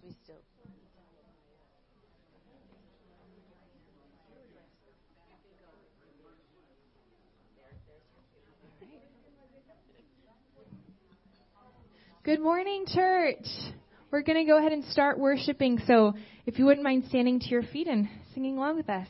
because we still... Good morning, church. We're going to go ahead and start worshiping, so if you wouldn't mind standing to your feet and singing along with us.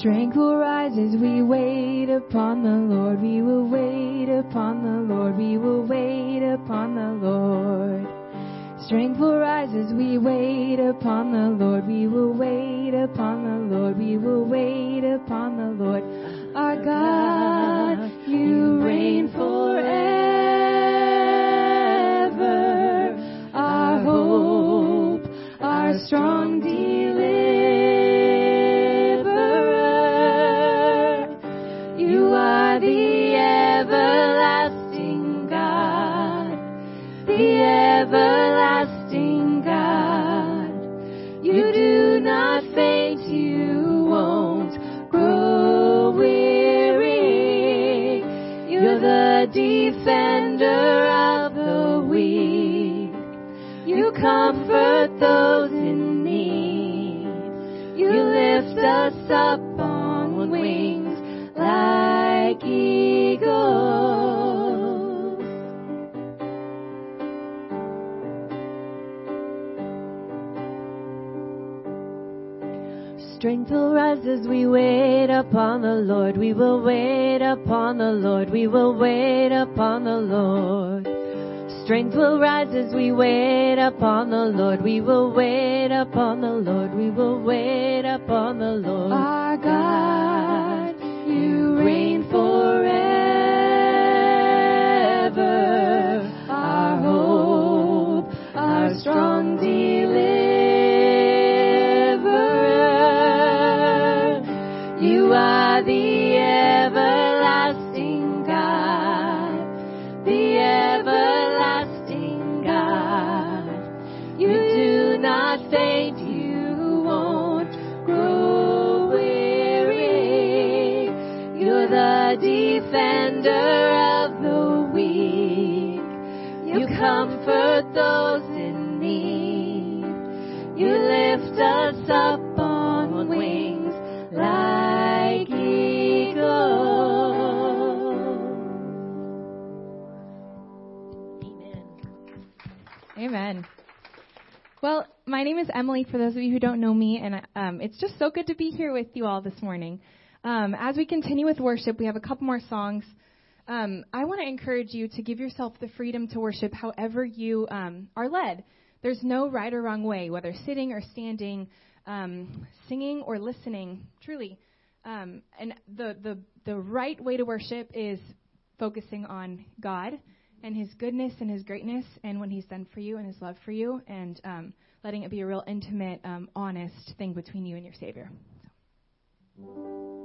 Strength will rise as we wait upon the Lord. We will wait upon the Lord. We will wait upon the Lord. Strength will rise as we wait upon the Lord. We will wait upon the Lord. We will wait upon the Lord. Our God, you reign forever. Our hope, our strong deliverer. You are the everlasting God. The everlasting defender of the weak, you comfort those in need, you lift us up on wings like eagles. Strength will rise as we wait upon the Lord, we will wait upon the Lord, we will wait upon the Lord. Strength will rise as we wait upon the Lord, we will wait upon the Lord, we will wait upon the Lord. Our God, you reign forever, our hope, our strong deliverer. You are the everlasting. Defender of the weak, you comfort those in need, you lift us up on wings like eagles. Amen. Amen. Well, my name is Emily, for those of you who don't know me, and it's just so good to be here with you all this morning. As we continue with worship, we have a couple more songs. I want to encourage you to give yourself the freedom to worship however you are led. There's no right or wrong way, whether sitting or standing, singing or listening, truly. And the right way to worship is focusing on God and his goodness and his greatness and what he's done for you and his love for you, and letting it be a real intimate, honest thing between you and your Savior. So.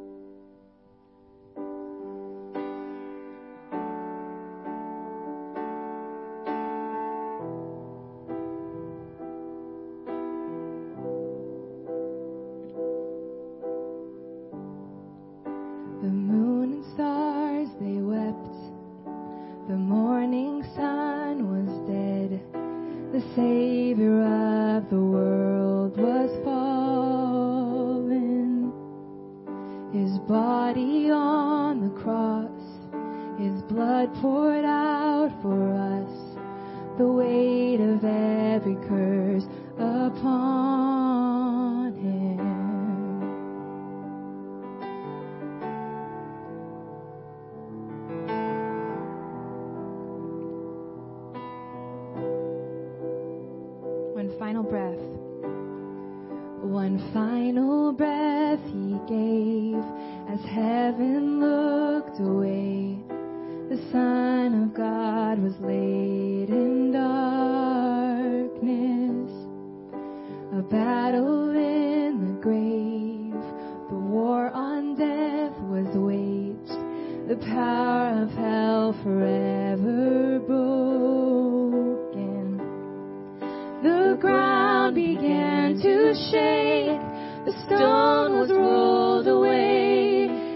Began to shake, the stone was rolled away.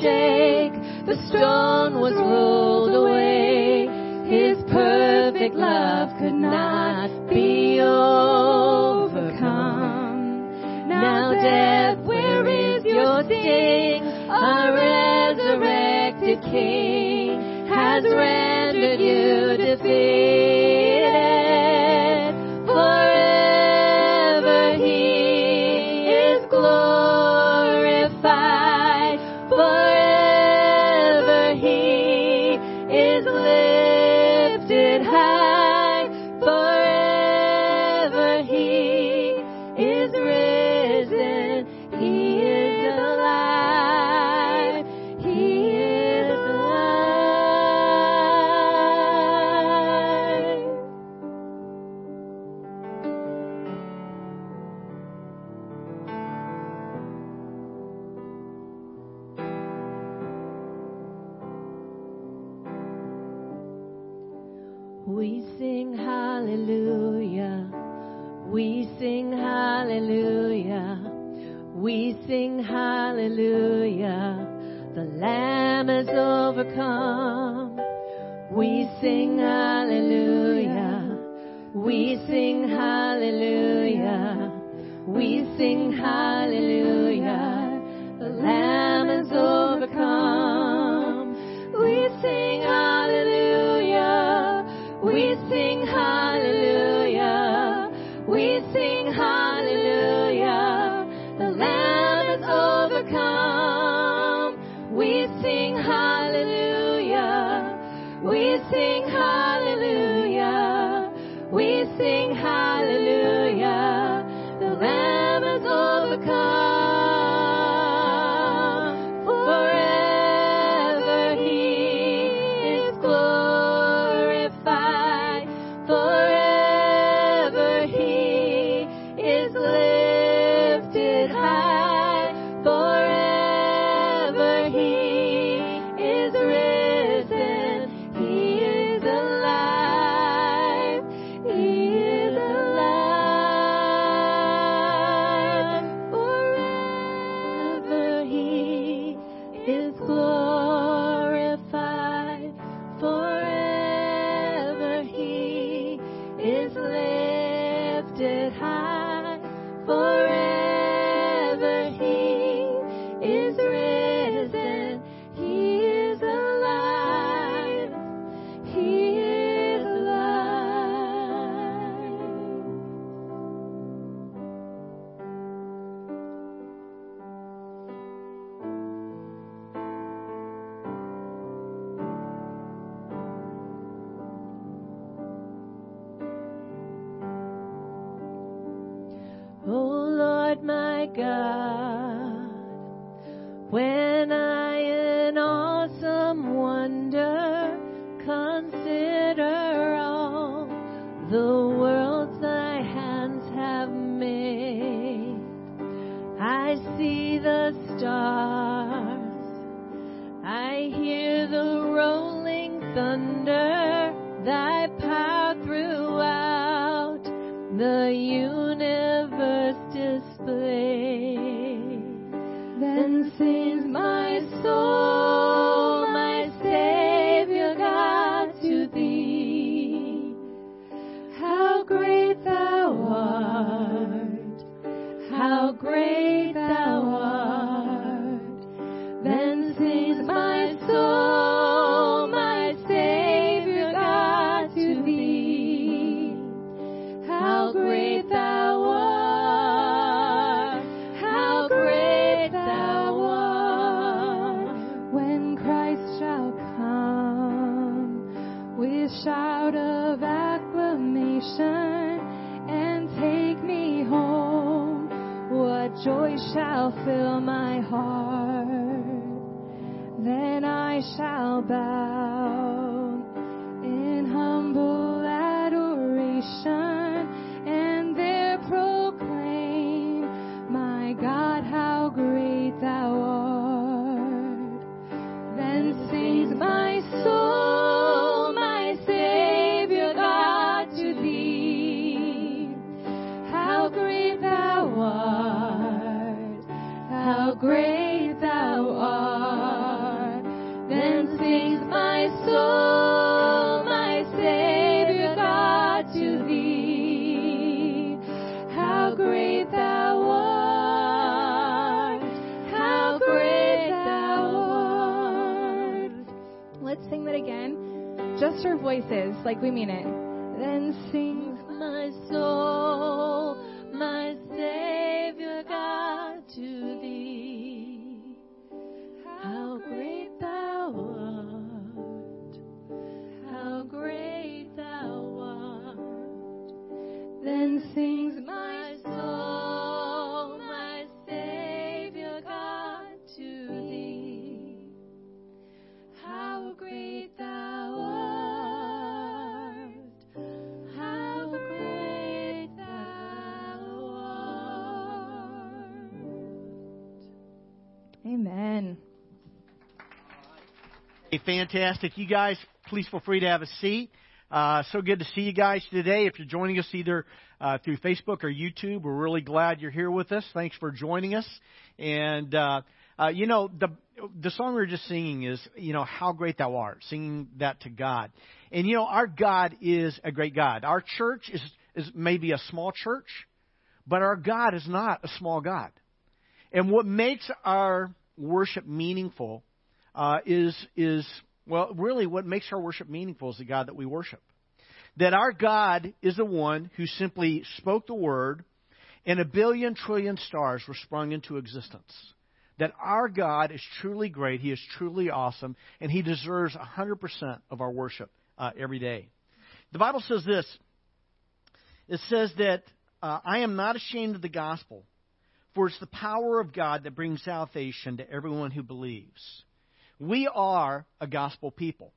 shake. The stone was rolled away. His perfect love could not be overcome. Now death, where is your sting? A resurrected King has rendered you defeated. Forever He is glorified. Forever He is lifted high. Forever He is risen. He is alive. He is alive. We sing hallelujah. We sing hallelujah. We sing hallelujah, the Lamb has overcome. We sing hallelujah, we sing hallelujah, we sing hallelujah, the Lamb has overcome. We sing hallelujah, we sing hallelujah, we sing hallelujah. The Lamb has overcome. We sing hallelujah. We sing hallelujah. We sing hallelujah. The Lamb has overcome. Forever He is glorified. Forever He is lifted high. Forever He is risen. He is alive. He is alive. Forever He is glorified. Forever He is lifted high. Forever He is risen. He is alive. He is alive. Oh Lord my God, when I in awesome wonder consider all the worlds thy hands have made, I see the stars, I hear the rolling thunder, thy power throughout the universe displays. Then sings my soul, my Savior God, to thee. How great thou art! How great thou art! Then sings my soul, my Savior God, to thee. How great thou art! How great thou art! When Christ shall come with shout of acclamation and take me home, what joy shall fill my heart? Then I shall bow in humble adoration and there proclaim, my God, how great thou art. Then sings my soul, my Savior God, to thee. How great thou art! How great thou art! it again? Just our voices, like we mean it. Then sings my soul, my Savior God, to thee. How great thou art, how great thou art. Then sings my soul, my Savior God, to thee. How great thou art. Amen. Hey, fantastic. You guys, please feel free to have a seat. So good to see you guys today. If you're joining us either through Facebook or YouTube, we're really glad you're here with us. Thanks for joining us. And, you know, the song we were just singing is, you know, How Great Thou Art, singing that to God. And, you know, our God is a great God. Our church is maybe a small church, but our God is not a small God. And what makes our worship meaningful really what makes our worship meaningful is the God that we worship. That our God is the one who simply spoke the word and 1 billion trillion stars were sprung into existence. That our God is truly great. He is truly awesome. And he deserves 100% of our worship every day. The Bible says this. It says that I am not ashamed of the gospel. For it's the power of God that brings salvation to everyone who believes. We are a gospel people.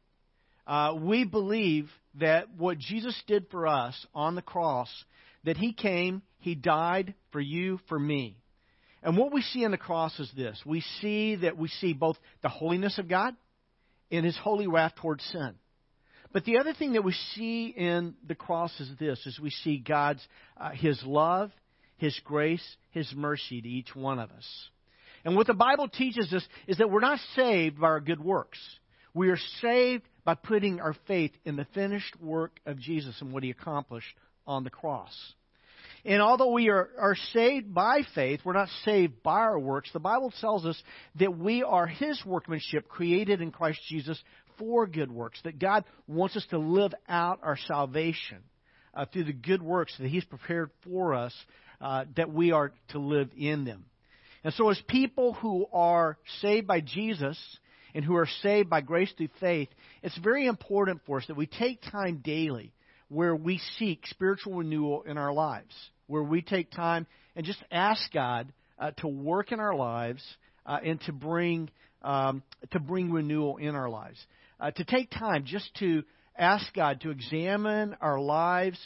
We believe that what Jesus did for us on the cross, that he came, he died for you, for me. And what we see on the cross is this. We see both the holiness of God and his holy wrath towards sin. But the other thing that we see in the cross is this, is we see God's his love, his grace, his mercy to each one of us. And what the Bible teaches us is that we're not saved by our good works. We are saved by putting our faith in the finished work of Jesus and what he accomplished on the cross. And although we are saved by faith, we're not saved by our works. The Bible tells us that we are his workmanship created in Christ Jesus for good works, that God wants us to live out our salvation through the good works that he's prepared for us that we are to live in them. And so as people who are saved by Jesus and who are saved by grace through faith, it's very important for us that we take time daily where we seek spiritual renewal in our lives, where we take time and just ask God to work in our lives and to bring renewal in our lives. To take time just to ask God to examine our lives,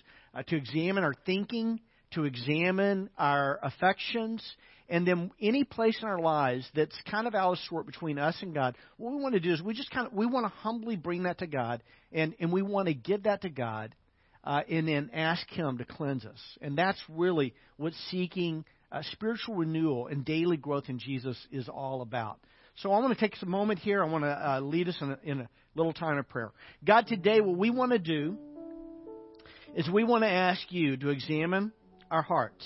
to examine our thinking, to examine our affections, and then any place in our lives that's kind of out of sort between us and God. What we want to do is we want to humbly bring that to God, and we want to give that to God, and then ask him to cleanse us. And that's really what seeking spiritual renewal and daily growth in Jesus is all about. So I want to take a moment here. I want to lead us in a little time of prayer. God, today what we want to do is we want to ask you to examine our hearts,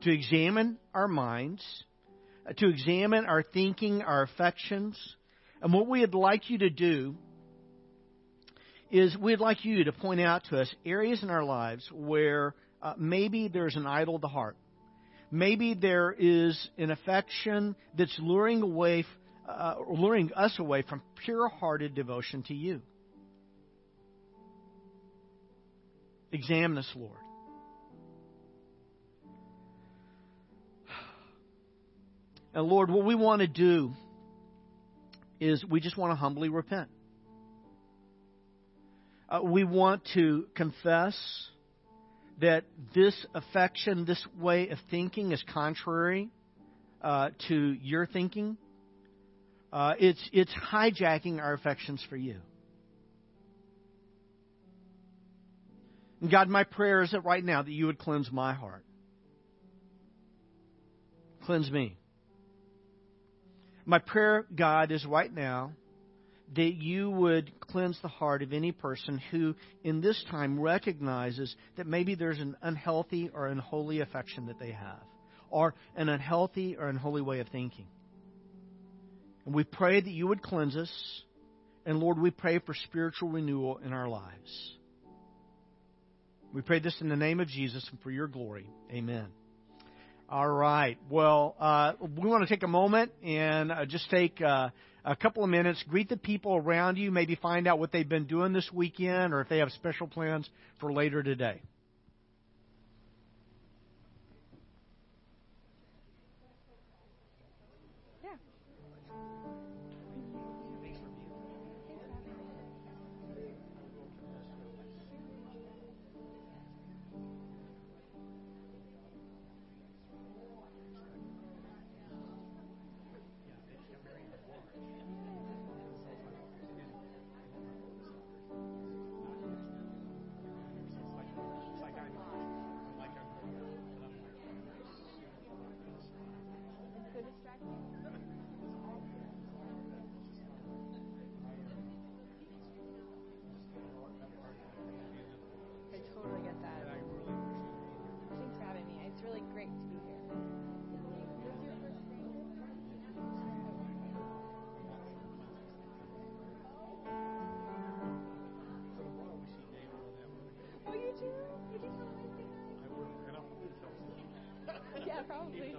to examine our minds, to examine our thinking, our affections. And what we would like you to do is we'd like you to point out to us areas in our lives where maybe there's an idol of the heart. Maybe there is an affection that's luring us away from pure-hearted devotion to you. Examine us, Lord. And Lord, what we want to do is we just want to humbly repent. We want to confess that this affection, this way of thinking is contrary to your thinking. It's hijacking our affections for you. And God, my prayer is that right now that you would cleanse my heart. Cleanse me. My prayer, God, is right now that you would cleanse the heart of any person who in this time recognizes that maybe there's an unhealthy or unholy affection that they have, or an unhealthy or unholy way of thinking. And we pray that you would cleanse us And Lord, we pray for spiritual renewal in our lives. We pray this in the name of Jesus and for your glory. Amen. All right. Well, we want to take a moment and just take a couple of minutes, greet the people around you, maybe find out what they've been doing this weekend or if they have special plans for later today. Probably.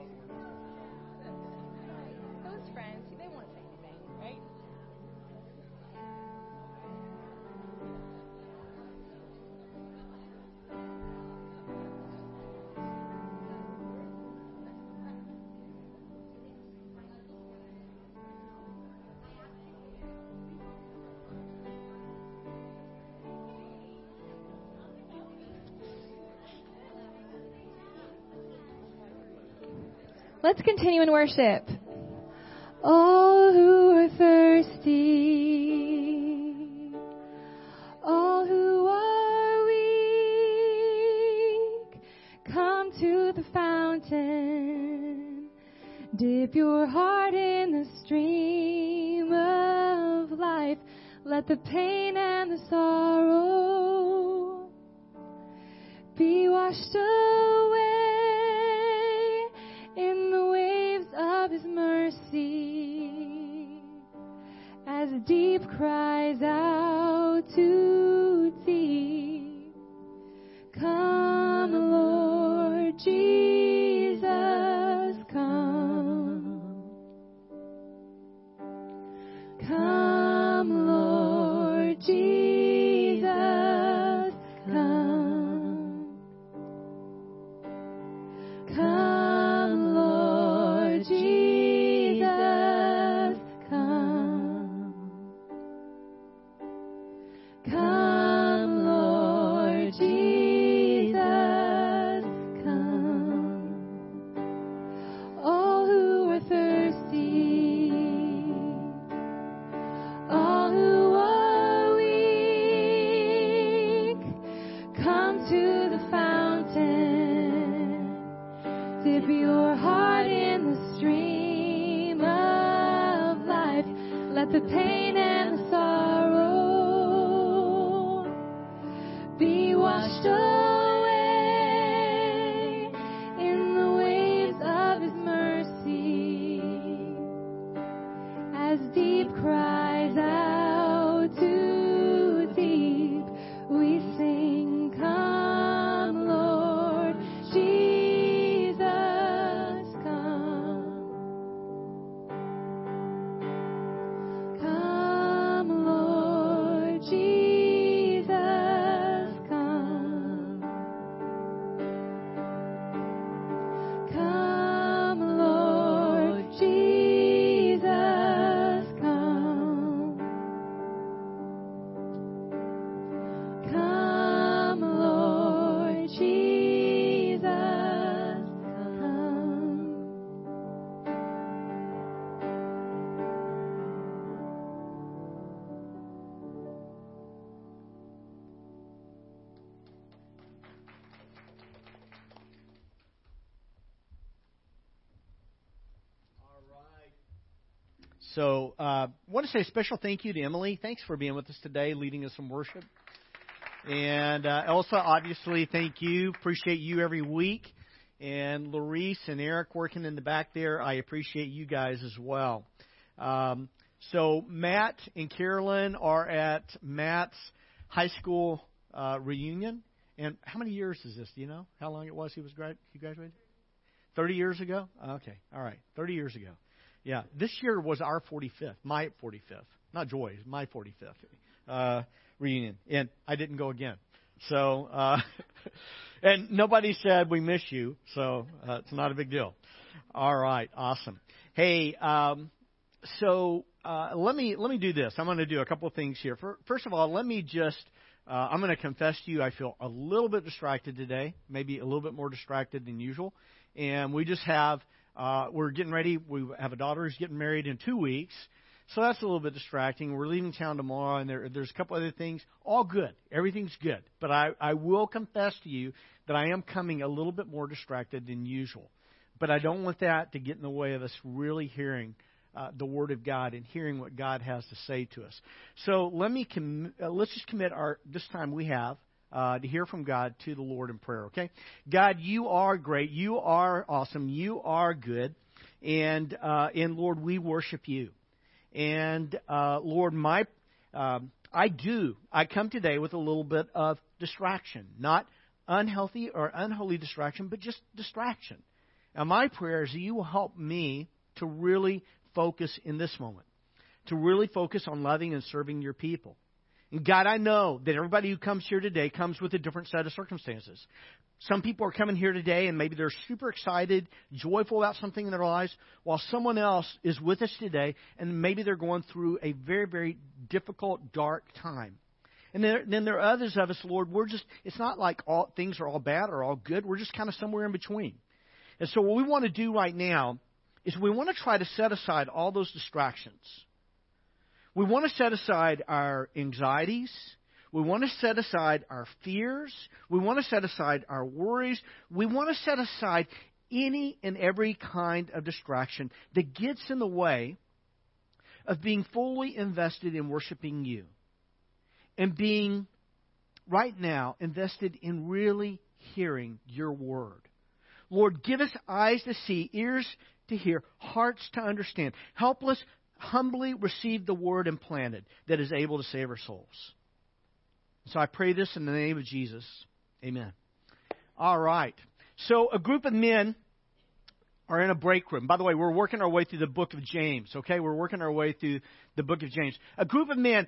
Those friends, they won't say anything, right? Let's continue in worship. All who are thirsty, all who are weak, come to the fountain. Dip your heart in the stream of life. Let the pain and the sorrow be washed away. As deep cries out to thee, come, Lord Jesus, come, Lord Jesus, come. So I want to say a special thank you to Emily. Thanks for being with us today, leading us in worship. And Elsa, obviously, thank you. Appreciate you every week. And Larice and Eric working in the back there, I appreciate you guys as well. So Matt and Carolyn are at Matt's high school reunion. And how many years is this? Do you know how long it was he graduated? 30 years ago? Okay. All right. 30 years ago. Yeah. This year was our 45th. My 45th. Not Joy's. My 45th reunion. And I didn't go again. So, and nobody said we miss you. So it's not a big deal. All right. Awesome. Hey, let me do this. I'm going to do a couple of things here. First of all, let me just I'm going to confess to you I feel a little bit distracted today, maybe a little bit more distracted than usual. And we just have we're getting ready. We have a daughter who's getting married in 2 weeks, so that's a little bit distracting. We're leaving town tomorrow, and there's a couple other things. All good. Everything's good. But I will confess to you that I am coming a little bit more distracted than usual. But I don't want that to get in the way of us really hearing the Word of God and hearing what God has to say to us. So let's just commit this time we have to hear from God to the Lord in prayer, okay? God, you are great. You are awesome. You are good. And Lord, we worship you. And Lord, I come today with a little bit of distraction, not unhealthy or unholy distraction, but just distraction. And my prayer is that you will help me to really focus in this moment, to really focus on loving and serving your people. And God, I know that everybody who comes here today comes with a different set of circumstances. Some people are coming here today and maybe they're super excited, joyful about something in their lives, while someone else is with us today and maybe they're going through a very, very difficult, dark time. And then there are others of us, Lord, it's not like all things are all bad or all good. We're just kind of somewhere in between. And so what we want to do right now is we want to try to set aside all those distractions. We want to set aside our anxieties. We want to set aside our fears. We want to set aside our worries. We want to set aside any and every kind of distraction that gets in the way of being fully invested in worshiping you and being right now invested in really hearing your word. Lord, give us eyes to see, ears to hear, hearts to understand. Help us humbly receive the word implanted that is able to save our souls. So I pray this in the name of Jesus. Amen. All right. So a group of men are in a break room. By the way, we're working our way through the book of James, okay? We're working our way through the book of James. A group of men,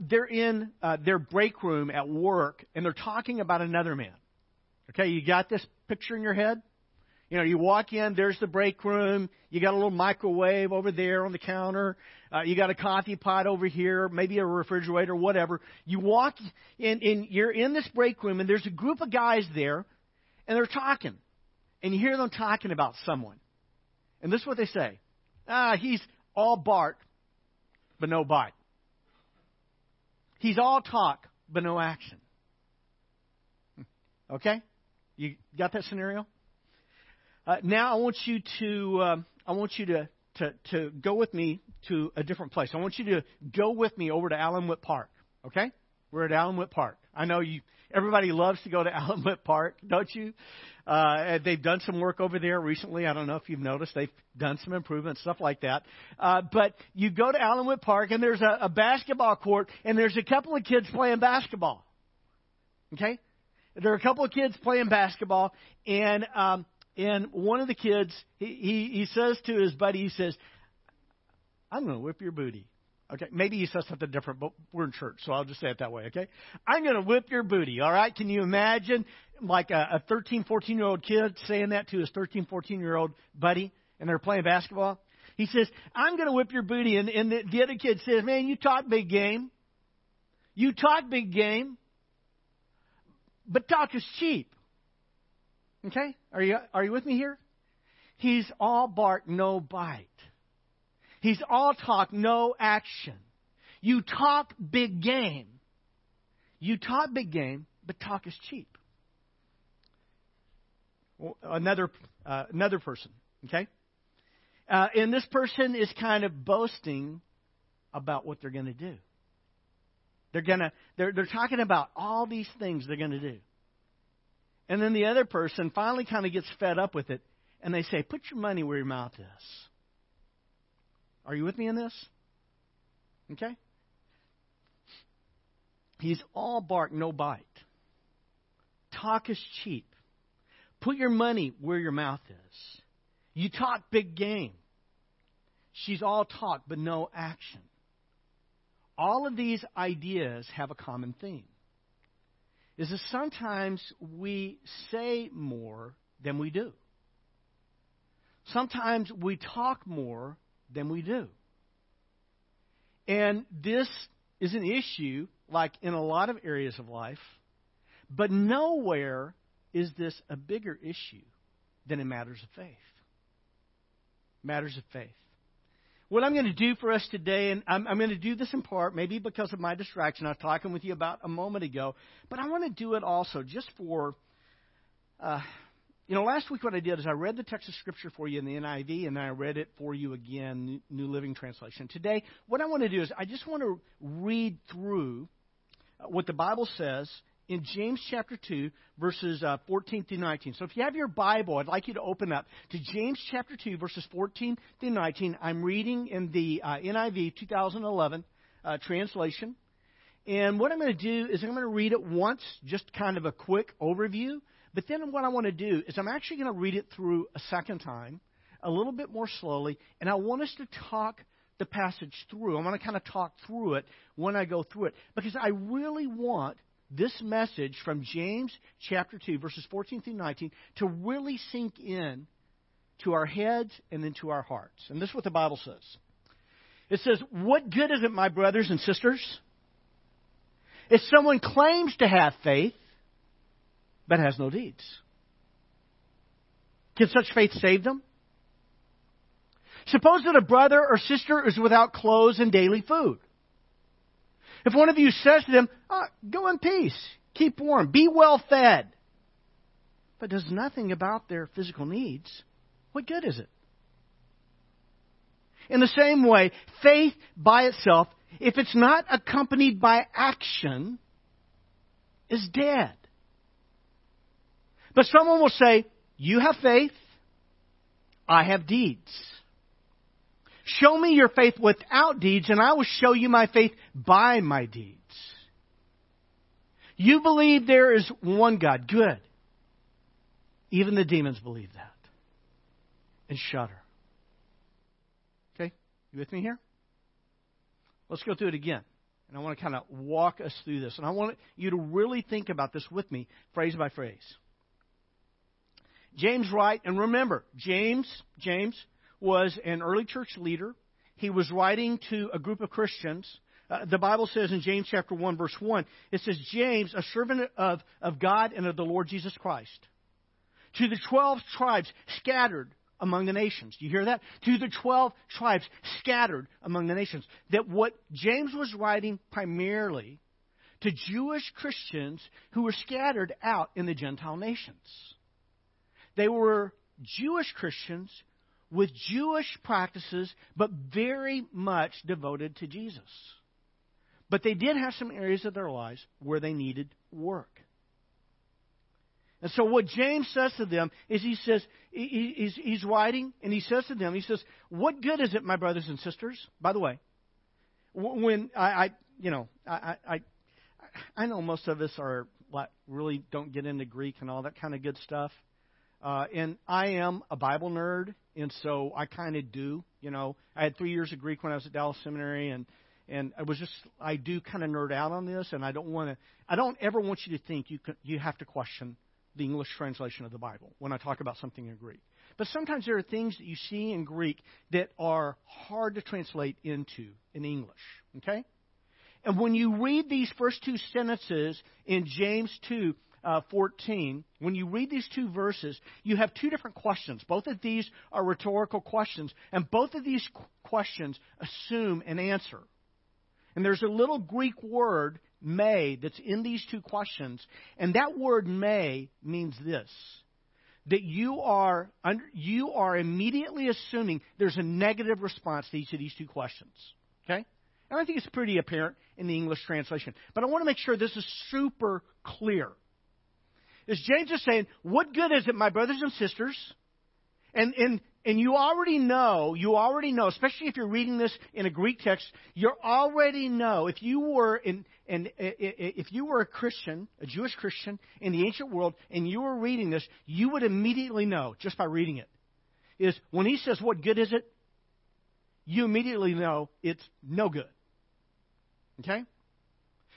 they're in their break room at work, and they're talking about another man. Okay, you got this picture in your head? You know, you walk in, there's the break room. You got a little microwave over there on the counter. You got a coffee pot over here, maybe a refrigerator, whatever. You walk in, you're in this break room, and there's a group of guys there, and they're talking. And you hear them talking about someone. And this is what they say. He's all bark, but no bite. He's all talk, but no action. Okay? You got that scenario? Now I want you to go with me to a different place. I want you to go with me over to Allenwood Park. Okay, we're at Allenwood Park. I know everybody loves to go to Allenwood Park, don't you? They've done some work over there recently. I don't know if you've noticed. They've done some improvements, stuff like that. But you go to Allenwood Park and there's a basketball court and there's a couple of kids playing basketball. Okay, there are a couple of kids playing basketball and. And one of the kids, he says to his buddy, he says, I'm going to whip your booty. Okay, maybe he says something different, but we're in church, so I'll just say it that way, okay? I'm going to whip your booty, all right? Can you imagine like a 13, 14-year-old kid saying that to his 13, 14-year-old buddy, and they're playing basketball? He says, I'm going to whip your booty, and the other kid says, man, you talk big game. You talk big game, but talk is cheap. Okay? Are you with me here? He's all bark, no bite. He's all talk, no action. You talk big game. You talk big game, but talk is cheap. Well, another person, okay? And this person is kind of boasting about what they're going to do. They're talking about all these things they're going to do. And then the other person finally kind of gets fed up with it, and they say, put your money where your mouth is. Are you with me in this? Okay? He's all bark, no bite. Talk is cheap. Put your money where your mouth is. You talk big game. She's all talk, but no action. All of these ideas have a common theme. Is that sometimes we say more than we do. Sometimes we talk more than we do. And this is an issue, like in a lot of areas of life, but nowhere is this a bigger issue than in matters of faith. Matters of faith. What I'm going to do for us today, and I'm going to do this in part, maybe because of my distraction I was talking with you about a moment ago, but I want to do it also just for, last week what I did is I read the text of Scripture for you in the NIV, and I read it for you again, New Living Translation. Today, what I want to do is I just want to read through what the Bible says in James chapter 2, verses 14 through 19. So if you have your Bible, I'd like you to open up to James chapter 2, verses 14 through 19. I'm reading in the NIV 2011 translation. And what I'm going to do is I'm going to read it once, just kind of a quick overview. But then what I want to do is I'm actually going to read it through a second time, a little bit more slowly. And I want us to talk the passage through. I want to kind of talk through it when I go through it. Because I really want this message from James chapter 2, verses 14 through 19, to really sink in to our heads and then to our hearts. And this is what the Bible says. It says, "What good is it, my brothers and sisters, if someone claims to have faith but has no deeds? Can such faith save them? Suppose that a brother or sister is without clothes and daily food. If one of you says to them, go in peace, keep warm, be well fed, but does nothing about their physical needs, what good is it? In the same way, faith by itself, if it's not accompanied by action, is dead. But someone will say, you have faith, I have deeds. Show me your faith without deeds, and I will show you my faith by my deeds. You believe there is one God. Good. Even the demons believe that and shudder." Okay? You with me here? Let's go through it again. And I want to kind of walk us through this. And I want you to really think about this with me, phrase by phrase. James writes, and remember, James was an early church leader. He was writing to a group of Christians. The Bible says in James chapter 1, verse 1, it says, "James, a servant of God and of the Lord Jesus Christ, to the 12 tribes scattered among the nations." Do you hear that? To the 12 tribes scattered among the nations. That what James was writing primarily to Jewish Christians who were scattered out in the Gentile nations. They were Jewish Christians with Jewish practices, but very much devoted to Jesus. But they did have some areas of their lives where they needed work. And so what James says to them is he says, he's writing, and he says to them, he says, "What good is it, my brothers and sisters?" By the way, when I know most of us are like, really don't get into Greek and all that kind of good stuff. And I am a Bible nerd, and so I kind of do. I had 3 years of Greek when I was at Dallas Seminary, and I do kind of nerd out on this, and I don't ever want you to think you have to question the English translation of the Bible when I talk about something in Greek. But sometimes there are things that you see in Greek that are hard to translate into in English. Okay, and when you read these first two sentences in James 2. 14, when you read these two verses, you have two different questions. Both of these are rhetorical questions, and both of these questions assume an answer. And there's a little Greek word, may, that's in these two questions, and that word may means this, that you are immediately assuming there's a negative response to each of these two questions. Okay? And I think it's pretty apparent in the English translation, but I want to make sure this is super clear. Is James is saying, what good is it, my brothers and sisters? And And you already know, especially if you're reading this in a Greek text, you already know, if you were a Christian, a Jewish Christian in the ancient world, and you were reading this, you would immediately know just by reading it. Is when he says, "What good is it?" you immediately know it's no good. Okay?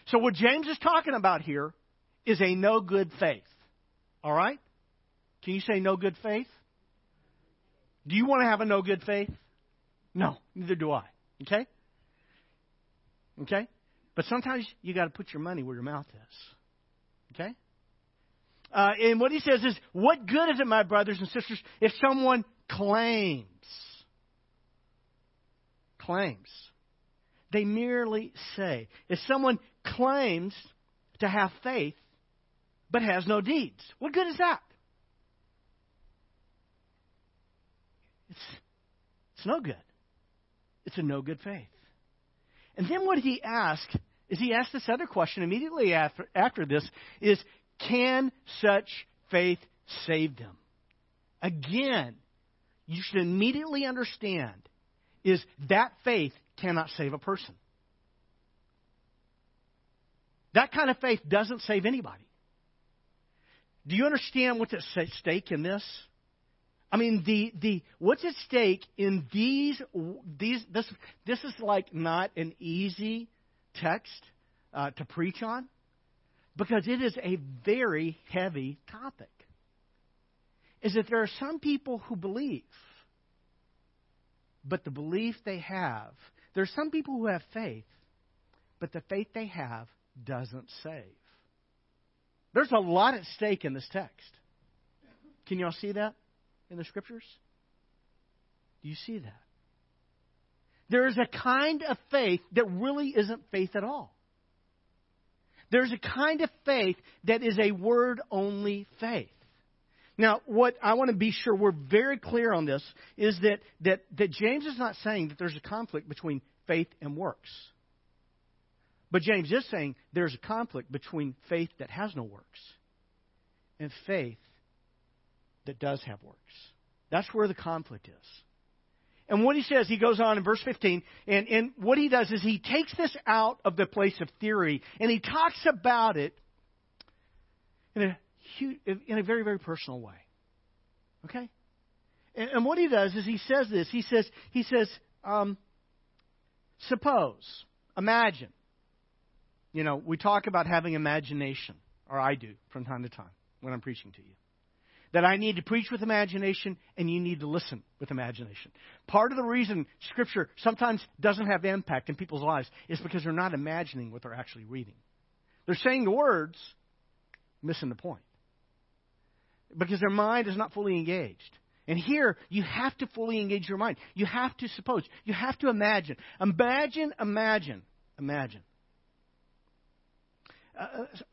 So what James is talking about here is a no good faith. All right? Can you say no good faith? Do you want to have a no good faith? No, neither do I. Okay? Okay? But sometimes you got to put your money where your mouth is. Okay? And what he says is, what good is it, my brothers and sisters, if someone claims. They merely say. If someone claims to have faith but has no deeds, what good is that? It's no good. It's a no good faith. And then what he asks is this other question immediately after this is, can such faith save them? Again, you should immediately understand is that faith cannot save a person. That kind of faith doesn't save anybody. Do you understand what's at stake in this? I mean, what's at stake in this is like not an easy text to preach on, because it is a very heavy topic. Is that there are some people who believe, but the belief they have, there are some people who have faith, but the faith they have doesn't save. There's a lot at stake in this text. Can y'all see that in the Scriptures? Do you see that? There is a kind of faith that really isn't faith at all. There's a kind of faith that is a word-only faith. Now, what I want to be sure we're very clear on this is that James is not saying that there's a conflict between faith and works. But James is saying there's a conflict between faith that has no works and faith that does have works. That's where the conflict is. And what he says, he goes on in verse 15, and what he does is he takes this out of the place of theory, and he talks about it in a very, very personal way. Okay? And what he does is he says this. He says, suppose, imagine. You know, we talk about having imagination, or I do from time to time when I'm preaching to you. That I need to preach with imagination and you need to listen with imagination. Part of the reason Scripture sometimes doesn't have impact in people's lives is because they're not imagining what they're actually reading. They're saying the words, missing the point. Because their mind is not fully engaged. And here, you have to fully engage your mind. You have to suppose. You have to imagine. Imagine.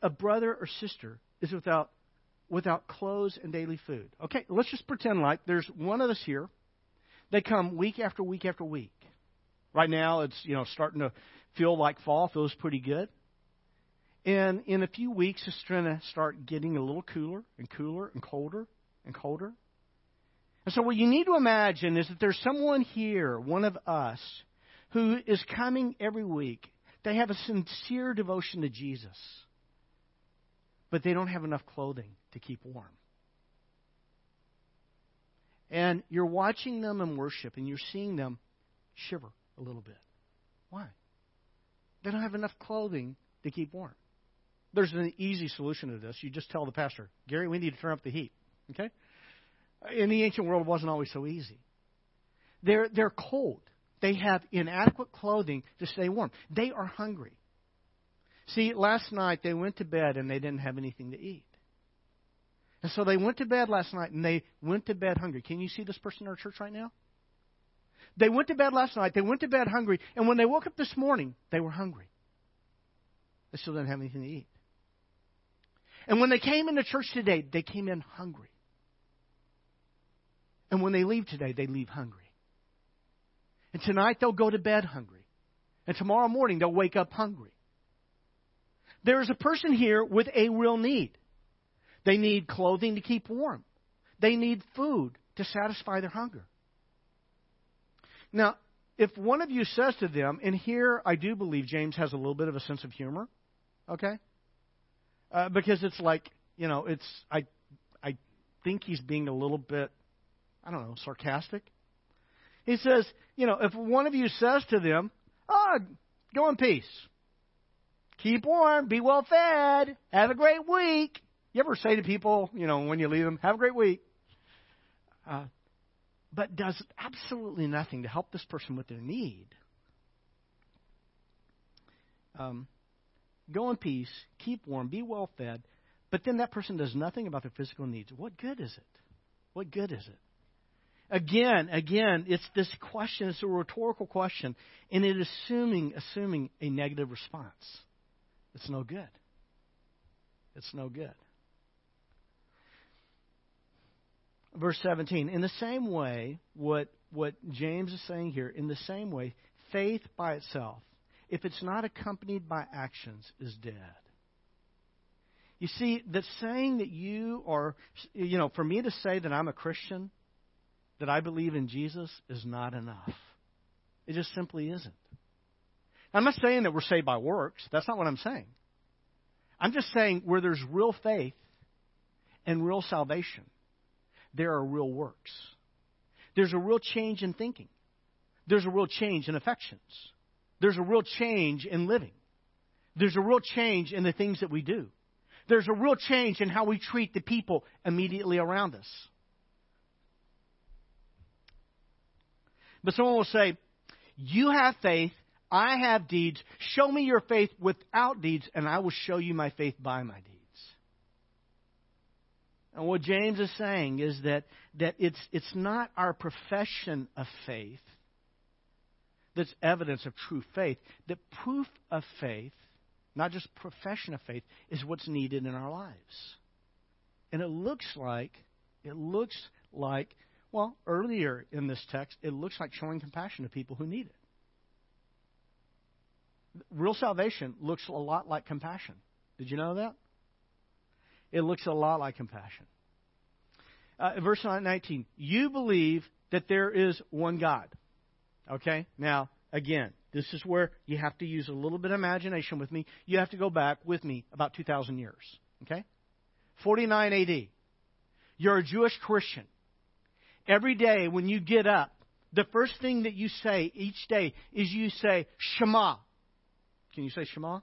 A brother or sister is without clothes and daily food. Okay, let's just pretend like there's one of us here. They come week after week after week. Right now, it's starting to feel like fall. Feels pretty good. And in a few weeks, it's going to start getting a little cooler and cooler and colder and colder. And so what you need to imagine is that there's someone here, one of us, who is coming every week. They have a sincere devotion to Jesus, but they don't have enough clothing to keep warm. And you're watching them in worship, and you're seeing them shiver a little bit. Why? They don't have enough clothing to keep warm. There's an easy solution to this. You just tell the pastor, Gary, we need to turn up the heat. Okay? In the ancient world, it wasn't always so easy. They're cold. They have inadequate clothing to stay warm. They are hungry. See, last night they went to bed and they didn't have anything to eat. And so they went to bed last night and they went to bed hungry. Can you see this person in our church right now? They went to bed last night. They went to bed hungry. And when they woke up this morning, they were hungry. They still didn't have anything to eat. And when they came into church today, they came in hungry. And when they leave today, they leave hungry. And tonight they'll go to bed hungry. And tomorrow morning they'll wake up hungry. There is a person here with a real need. They need clothing to keep warm. They need food to satisfy their hunger. Now, if one of you says to them, and here I do believe James has a little bit of a sense of humor, okay? Because it's like, you know, it's I think he's being a little bit, I don't know, sarcastic. He says, you know, if one of you says to them, oh, go in peace. Keep warm, be well fed, have a great week. You ever say to people, you know, when you leave them, have a great week, but does absolutely nothing to help this person with their need. Go in peace, keep warm, be well fed, but then that person does nothing about their physical needs. What good is it? What good is it? Again, it's this question, it's a rhetorical question, and it is assuming a negative response. It's no good. It's no good. Verse 17, in the same way, what James is saying here, in the same way, faith by itself, if it's not accompanied by actions, is dead. You see, that saying that you are, you know, for me to say that I'm a Christian, that I believe in Jesus is not enough. It just simply isn't. I'm not saying that we're saved by works. That's not what I'm saying. I'm just saying where there's real faith and real salvation, there are real works. There's a real change in thinking. There's a real change in affections. There's a real change in living. There's a real change in the things that we do. There's a real change in how we treat the people immediately around us. But someone will say, you have faith, I have deeds, show me your faith without deeds, and I will show you my faith by my deeds. And what James is saying is that it's not our profession of faith that's evidence of true faith. The proof of faith, not just profession of faith, is what's needed in our lives. And it looks like well, earlier in this text, it looks like showing compassion to people who need it. Real salvation looks a lot like compassion. Did you know that? It looks a lot like compassion. Verse 19, you believe that there is one God. Okay? Now, again, this is where you have to use a little bit of imagination with me. You have to go back with me about 2,000 years. Okay? 49 A.D. You're a Jewish Christian. Every day when you get up, the first thing that you say each day is you say, Shema. Can you say Shema?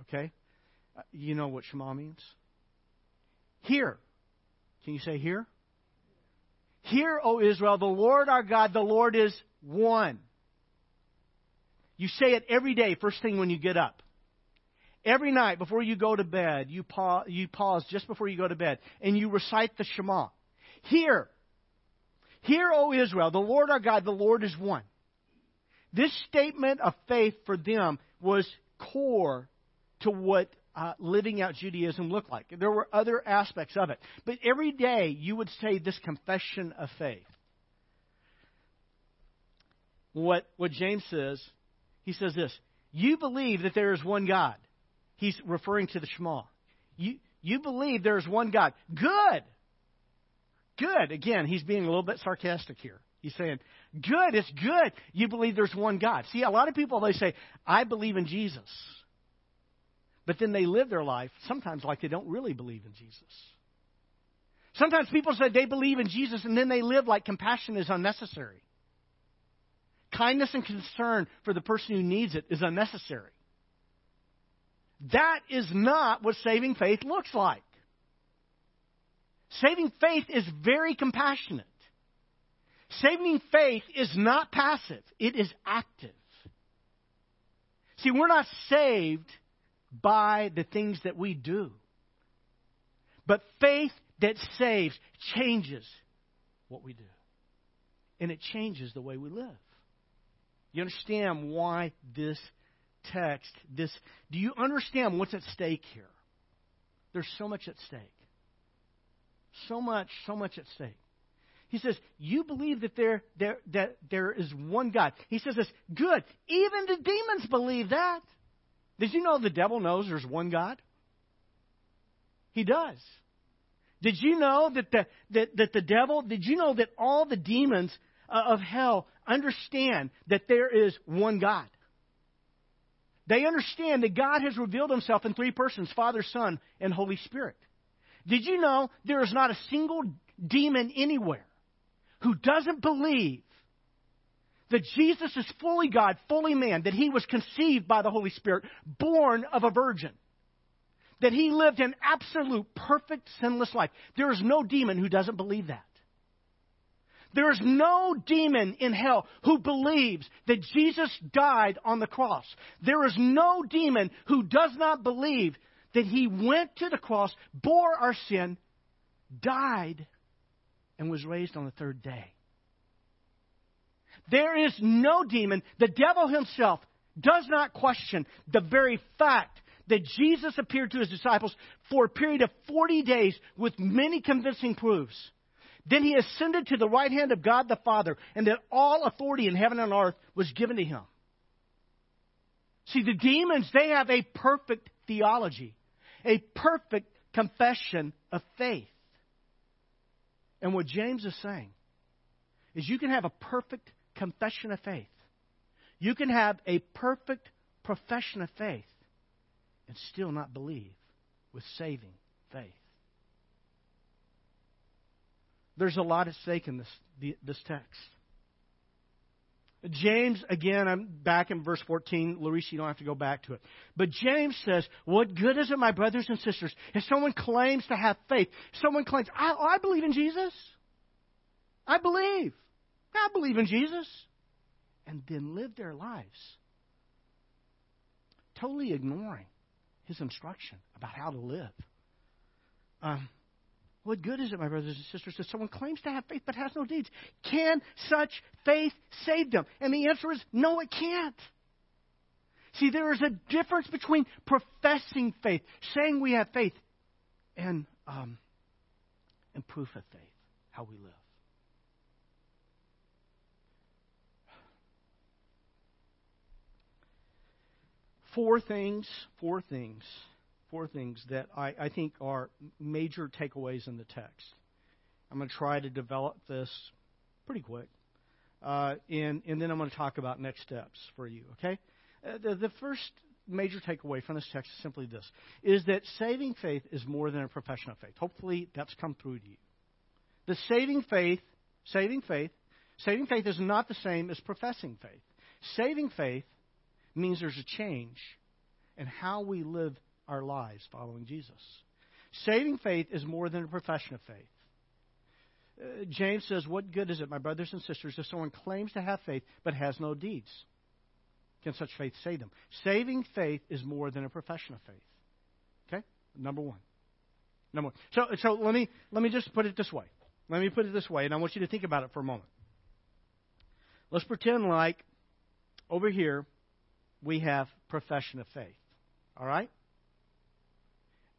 Okay. You know what Shema means? Hear. Can you say hear? Hear, O Israel, the Lord our God, the Lord is one. You say it every day, first thing when you get up. Every night before you go to bed, you pause just before you go to bed, and you recite the Shema. Hear, O Israel, the Lord our God, the Lord is one. This statement of faith for them was core to what living out Judaism looked like. There were other aspects of it. But every day you would say this confession of faith. What James says, he says this, you believe that there is one God. He's referring to the Shema. You believe there is one God. Good. Again, he's being a little bit sarcastic here. He's saying, good, it's good. You believe there's one God. See, a lot of people, they say, I believe in Jesus. But then they live their life sometimes like they don't really believe in Jesus. Sometimes people say they believe in Jesus and then they live like compassion is unnecessary. Kindness and concern for the person who needs it is unnecessary. That is not what saving faith looks like. Saving faith is very compassionate. Saving faith is not passive. It is active. See, we're not saved by the things that we do. But faith that saves changes what we do. And it changes the way we live. You understand why this text, do you understand what's at stake here? There's so much at stake. So much at stake. He says, you believe that there is one God. He says this, good. Even the demons believe that. Did you know the devil knows there's one God? He does. Did you know that the devil, did you know that all the demons of hell understand that there is one God. They understand that God has revealed himself in three persons, Father, Son, and Holy Spirit. Did you know there is not a single demon anywhere who doesn't believe that Jesus is fully God, fully man, that he was conceived by the Holy Spirit, born of a virgin, that he lived an absolute, perfect, sinless life? There is no demon who doesn't believe that. There is no demon in hell who believes that Jesus died on the cross. There is no demon who does not believe that he went to the cross, bore our sin, died, and was raised on the third day. There is no demon. The devil himself does not question the very fact that Jesus appeared to his disciples for a period of 40 days with many convincing proofs. Then he ascended to the right hand of God the Father, and that all authority in heaven and earth was given to him. See, the demons, they have a perfect theology, a perfect confession of faith. And what James is saying is you can have a perfect confession of faith. You can have a perfect profession of faith and still not believe with saving faith. There's a lot at stake in this text. James, again, I'm back in verse 14. Larissa, you don't have to go back to it. But James says, what good is it, my brothers and sisters, if someone claims to have faith? Someone claims, I believe in Jesus. I believe in Jesus. And then live their lives totally ignoring his instruction about how to live. What good is it, my brothers and sisters, if someone claims to have faith but has no deeds? Can such faith save them? And the answer is no, it can't. See, there is a difference between professing faith, saying we have faith, and proof of faith, how we live. Four things that I think are major takeaways in the text. I'm going to try to develop this pretty quick. And then I'm going to talk about next steps for you, okay? The first major takeaway from this text is simply this, is that saving faith is more than a profession of faith. Hopefully that's come through to you. The saving faith is not the same as professing faith. Saving faith means there's a change in how we live our lives following Jesus. Saving faith is more than a profession of faith. James says, what good is it, my brothers and sisters, if someone claims to have faith but has no deeds? Can such faith save them? Saving faith is more than a profession of faith. Okay? Number one. So let me just put it this way. And I want you to think about it for a moment. Let's pretend like over here we have profession of faith. All right?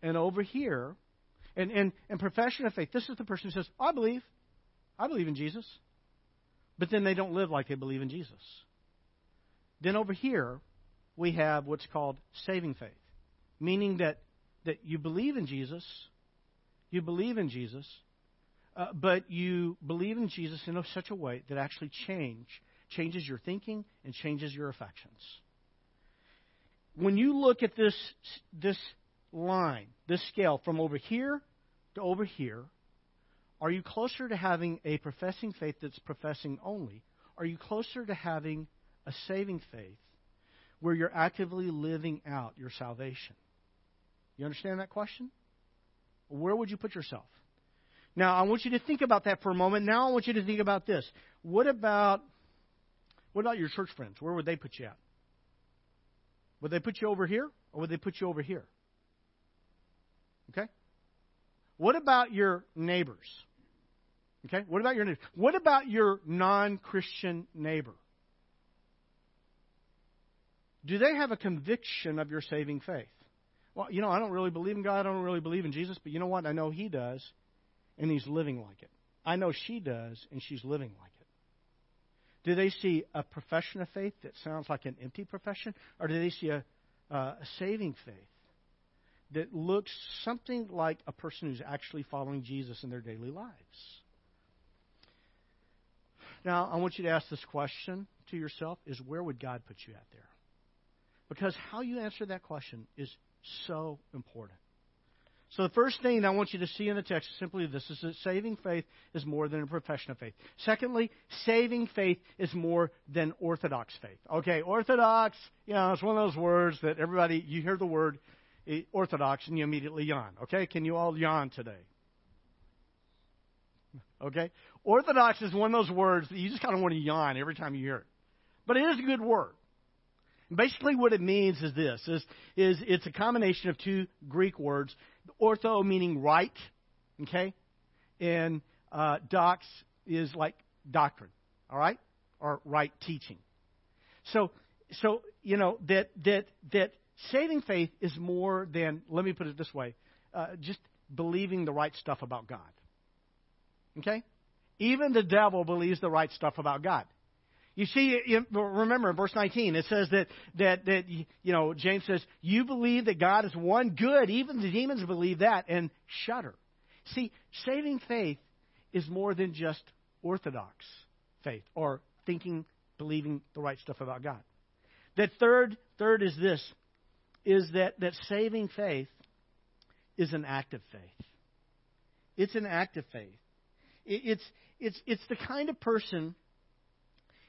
And over here, and profession of faith, this is the person who says, I believe in Jesus. But then they don't live like they believe in Jesus. Then over here, we have what's called saving faith, meaning that you believe in Jesus, but you believe in Jesus in such a way that actually changes your thinking and changes your affections. When you look at this line, this scale, from over here to over here, are you closer to having a professing faith that's professing only? Are you closer to having a saving faith where you're actively living out your salvation? You understand that question? Where would you put yourself? Now, I want you to think about that for a moment. Now I want you to think about this. What about your church friends? Where would they put you at? Would they put you over here or would they put you over here? Okay? What about your neighbors? Okay? What about your neighbors? What about your non-Christian neighbor? Do they have a conviction of your saving faith? Well, I don't really believe in God. I don't really believe in Jesus. But you know what? I know he does, and he's living like it. I know she does, and she's living like it. Do they see a profession of faith that sounds like an empty profession? Or do they see a saving faith that looks something like a person who's actually following Jesus in their daily lives? Now, I want you to ask this question to yourself, is where would God put you out there? Because how you answer that question is so important. So the first thing I want you to see in the text is simply this, is that saving faith is more than a profession of faith. Secondly, saving faith is more than orthodox faith. Okay, orthodox, it's one of those words that everybody, you hear the word orthodox and you immediately yawn. Okay, can you all yawn today? Okay, orthodox is one of those words that you just kind of want to yawn every time you hear it. But it is a good word. Basically what it means is this, is it's a combination of two Greek words, ortho meaning right, okay, and dox is like doctrine, all right, or right teaching. So that saving faith is more than, let me put it this way, just believing the right stuff about God, okay? Even the devil believes the right stuff about God. You see, remember in verse 19, it says that James says, you believe that God is one good, even the demons believe that, and shudder. See, saving faith is more than just orthodox faith, or believing the right stuff about God. That third is this, is that saving faith is an act of faith. It's an act of faith. It's the kind of person...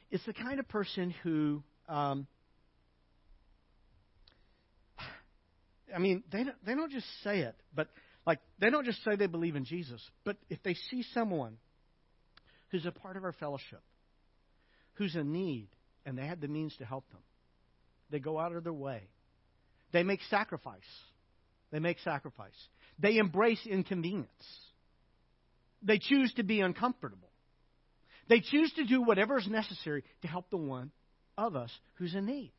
It's the kind of person who, they don't just say it, but like they don't just say they believe in Jesus. But if they see someone who's a part of our fellowship, who's in need, and they had the means to help them, they go out of their way. They make sacrifice. They embrace inconvenience. They choose to be uncomfortable. They choose to do whatever is necessary to help the one of us who's in need.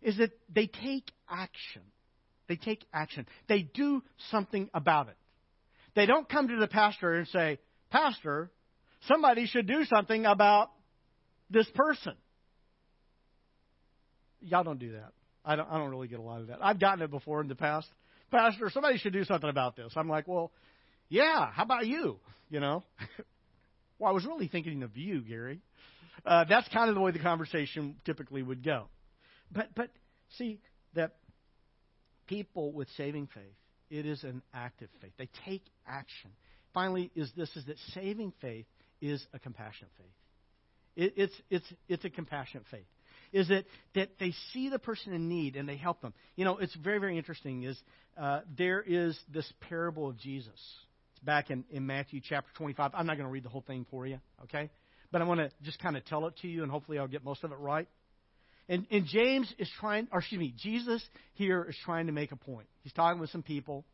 Is that they take action. They do something about it. They don't come to the pastor and say, Pastor, somebody should do something about this person. Y'all don't do that. I don't really get a lot of that. I've gotten it before in the past. Pastor, somebody should do something about this. I'm like, well, yeah, how about you? Well, I was really thinking of you, Gary. That's kind of the way the conversation typically would go. But see, that people with saving faith, it is an active faith. They take action. Finally, is that saving faith is a compassionate faith. It's a compassionate faith. Is that they see the person in need and they help them. It's very, very interesting. There is this parable of Jesus. Back in Matthew chapter 25. I'm not going to read the whole thing for you, okay? But I want to just kind of tell it to you, and hopefully I'll get most of it right. And Jesus here is trying to make a point. He's talking with some people,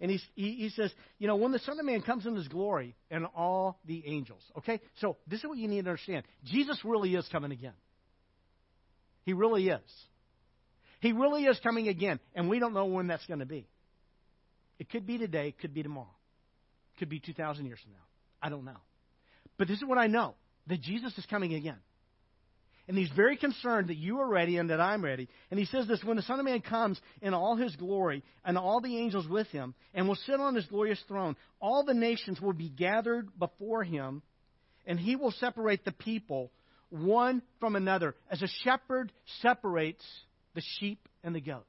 and he says, when the Son of Man comes in His glory and all the angels, okay? So this is what you need to understand. Jesus really is coming again. He really is. And we don't know when that's going to be. It could be today, it could be tomorrow. Could be 2,000 years from now. I don't know. But this is what I know, that Jesus is coming again. And He's very concerned that you are ready and that I'm ready. And He says this, when the Son of Man comes in all His glory and all the angels with Him and will sit on His glorious throne, all the nations will be gathered before Him, and He will separate the people one from another as a shepherd separates the sheep and the goats.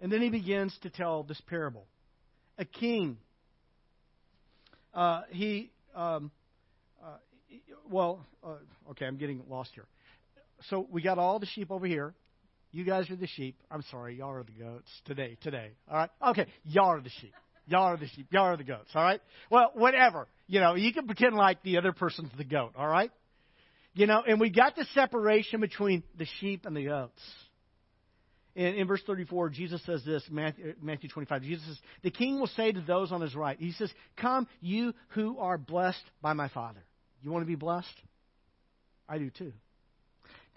And then He begins to tell this parable. A king, I'm getting lost here. So we got all the sheep over here. You guys are the sheep. I'm sorry, y'all are the goats today. All right? Okay, y'all are the goats, all right? Well, whatever. You can pretend like the other person's the goat, all right? And we got the separation between the sheep and the goats. In verse 34, Jesus says this, Matthew 25, Jesus says, the king will say to those on his right, He says, come, you who are blessed by my Father. You want to be blessed? I do too.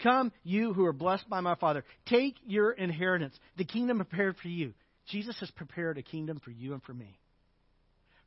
Come, you who are blessed by my Father. Take your inheritance, the kingdom prepared for you. Jesus has prepared a kingdom for you and for me.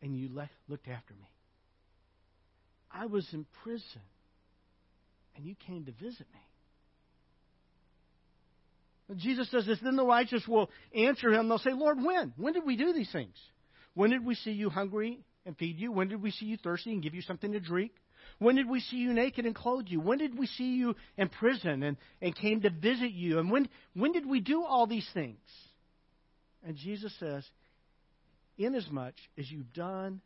and you looked after me. I was in prison, and you came to visit me. And Jesus says this, then the righteous will answer him. They'll say, Lord, when? When did we do these things? When did we see you hungry and feed you? When did we see you thirsty and give you something to drink? When did we see you naked and clothe you? When did we see you in prison and came to visit you? And when did we do all these things? And Jesus says, inasmuch as you've done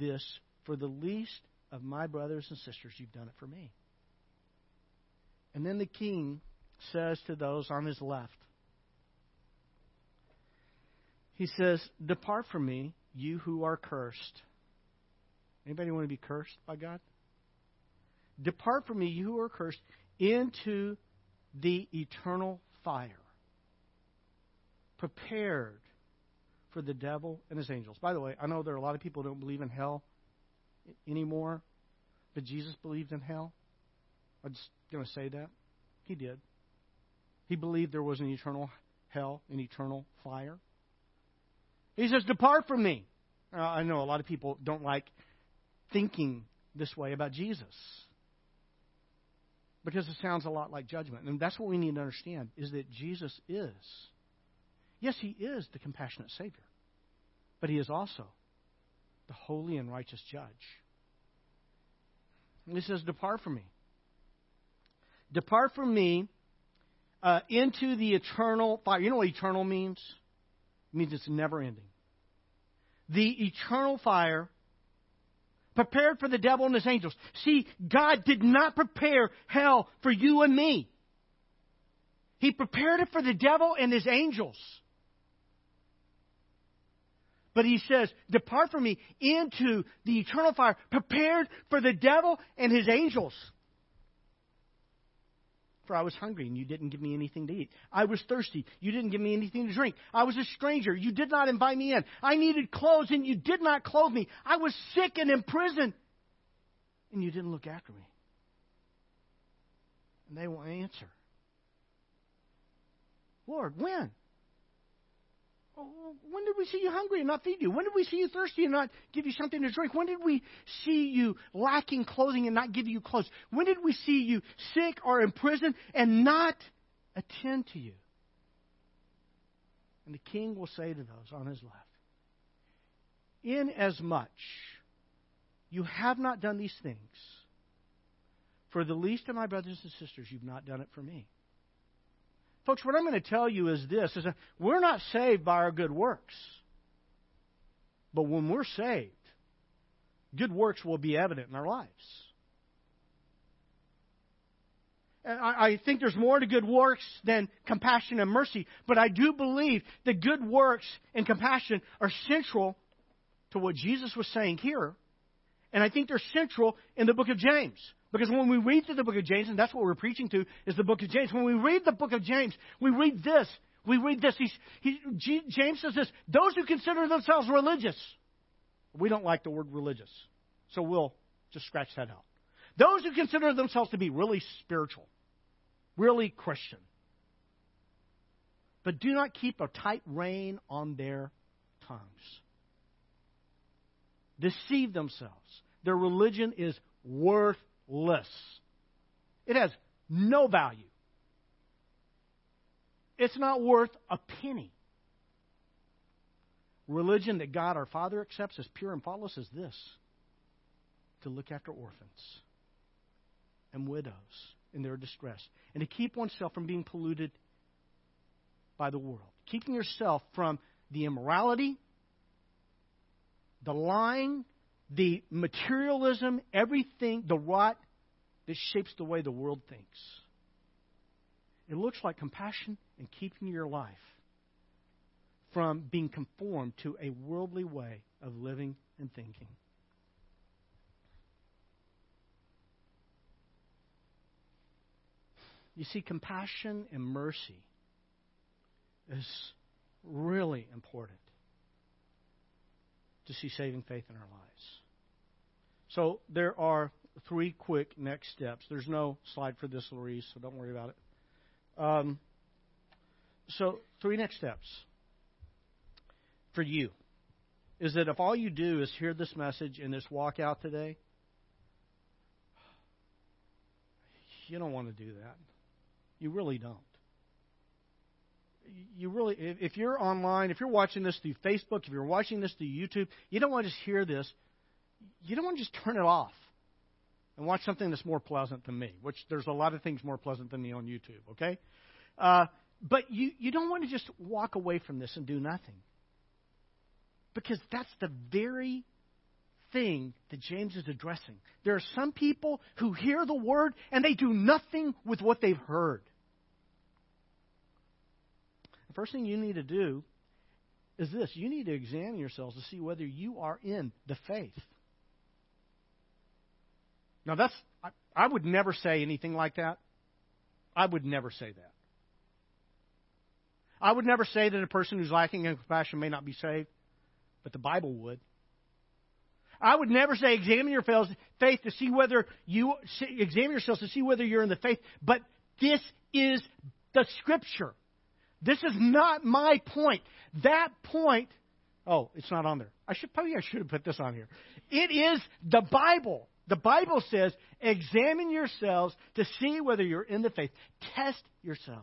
this for the least of my brothers and sisters, you've done it for me. And then the king says to those on his left, he says, depart from me, you who are cursed. Anybody want to be cursed by God? Depart from me, you who are cursed, into the eternal fire, prepared for the devil and his angels. By the way, I know there are a lot of people who don't believe in hell anymore, but Jesus believed in hell. I'm just going to say that. He did. He believed there was an eternal hell, an eternal fire. He says, depart from me. I know a lot of people don't like thinking this way about Jesus, because it sounds a lot like judgment. And that's what we need to understand, is that Jesus is, yes, he is the compassionate Savior, but he is also the holy and righteous judge. And he says, depart from me. Depart from me into the eternal fire. You know what eternal means? It means it's never ending. The eternal fire prepared for the devil and his angels. See, God did not prepare hell for you and me. He prepared it for the devil and his angels. But he says, depart from me into the eternal fire prepared for the devil and his angels. For I was hungry and you didn't give me anything to eat. I was thirsty. You didn't give me anything to drink. I was a stranger. You did not invite me in. I needed clothes and you did not clothe me. I was sick and in prison and you didn't look after me. And they will answer, Lord, when? When did we see you hungry and not feed you? When did we see you thirsty and not give you something to drink? When did we see you lacking clothing and not give you clothes? When did we see you sick or in prison and not attend to you? And the king will say to those on his left, inasmuch you have not done these things for the least of my brothers and sisters, you've not done it for me. Folks, what I'm going to tell you is this, is that we're not saved by our good works. But when we're saved, good works will be evident in our lives. And I think there's more to good works than compassion and mercy. But I do believe that good works and compassion are central to what Jesus was saying here. And I think they're central in the book of James. Because when we read through the book of James, and that's what we're preaching to, is the book of James. When we read the book of James, we read this. James says this, those who consider themselves religious. We don't like the word religious, so we'll just scratch that out. Those who consider themselves to be really spiritual, really Christian, but do not keep a tight rein on their tongues. Deceive themselves. Their religion is worthless. It has no value. It's not worth a penny. Religion that God our Father accepts as pure and faultless is this: to look after orphans and widows in their distress, and to keep oneself from being polluted by the world. Keeping yourself from the immorality, the lying, the materialism, everything, the rot that shapes the way the world thinks. It looks like compassion and keeping your life from being conformed to a worldly way of living and thinking. You see, compassion and mercy is really important to see saving faith in our lives. So there are three quick next steps. There's no slide for this, Louise, so don't worry about it. So three next steps for you is that if all you do is hear this message and this walk out today, you don't want to do that. You really don't. You really, if you're online, if you're watching this through Facebook, if you're watching this through YouTube, you don't want to just hear this. You don't want to just turn it off and watch something that's more pleasant than me, which there's a lot of things more pleasant than me on YouTube, okay? But you don't want to just walk away from this and do nothing, because that's the very thing that James is addressing. There are some people who hear the word and they do nothing with what they've heard. The first thing you need to do is this. You need to examine yourselves to see whether you are in the faith. Now, that's I would never say anything like that. I would never say that. I would never say that a person who's lacking in compassion may not be saved, but the Bible would. I would never say examine your faith to see whether you examine yourselves to see whether you're in the faith, but this is the Scripture. This is not my point. That point, oh, it's not on there. I should have put this on here. It is the Bible. The Bible says, examine yourselves to see whether you're in the faith. Test yourselves.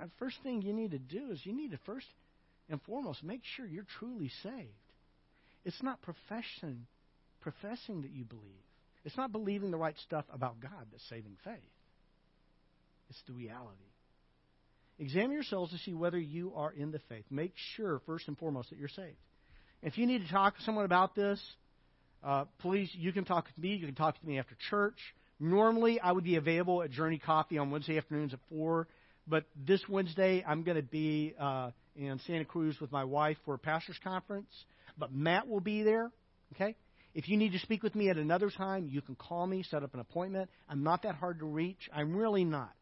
And the first thing you need to do is you need to first and foremost make sure you're truly saved. It's not professing that you believe. It's not believing the right stuff about God that's saving faith. It's the reality. Examine yourselves to see whether you are in the faith. Make sure, first and foremost, that you're saved. If you need to talk to someone about this, please, you can talk to me. You can talk to me after church. Normally, I would be available at Journey Coffee on Wednesday afternoons at 4. But this Wednesday, I'm going to be in Santa Cruz with my wife for a pastor's conference. But Matt will be there, okay? If you need to speak with me at another time, you can call me, set up an appointment. I'm not that hard to reach. I'm really not.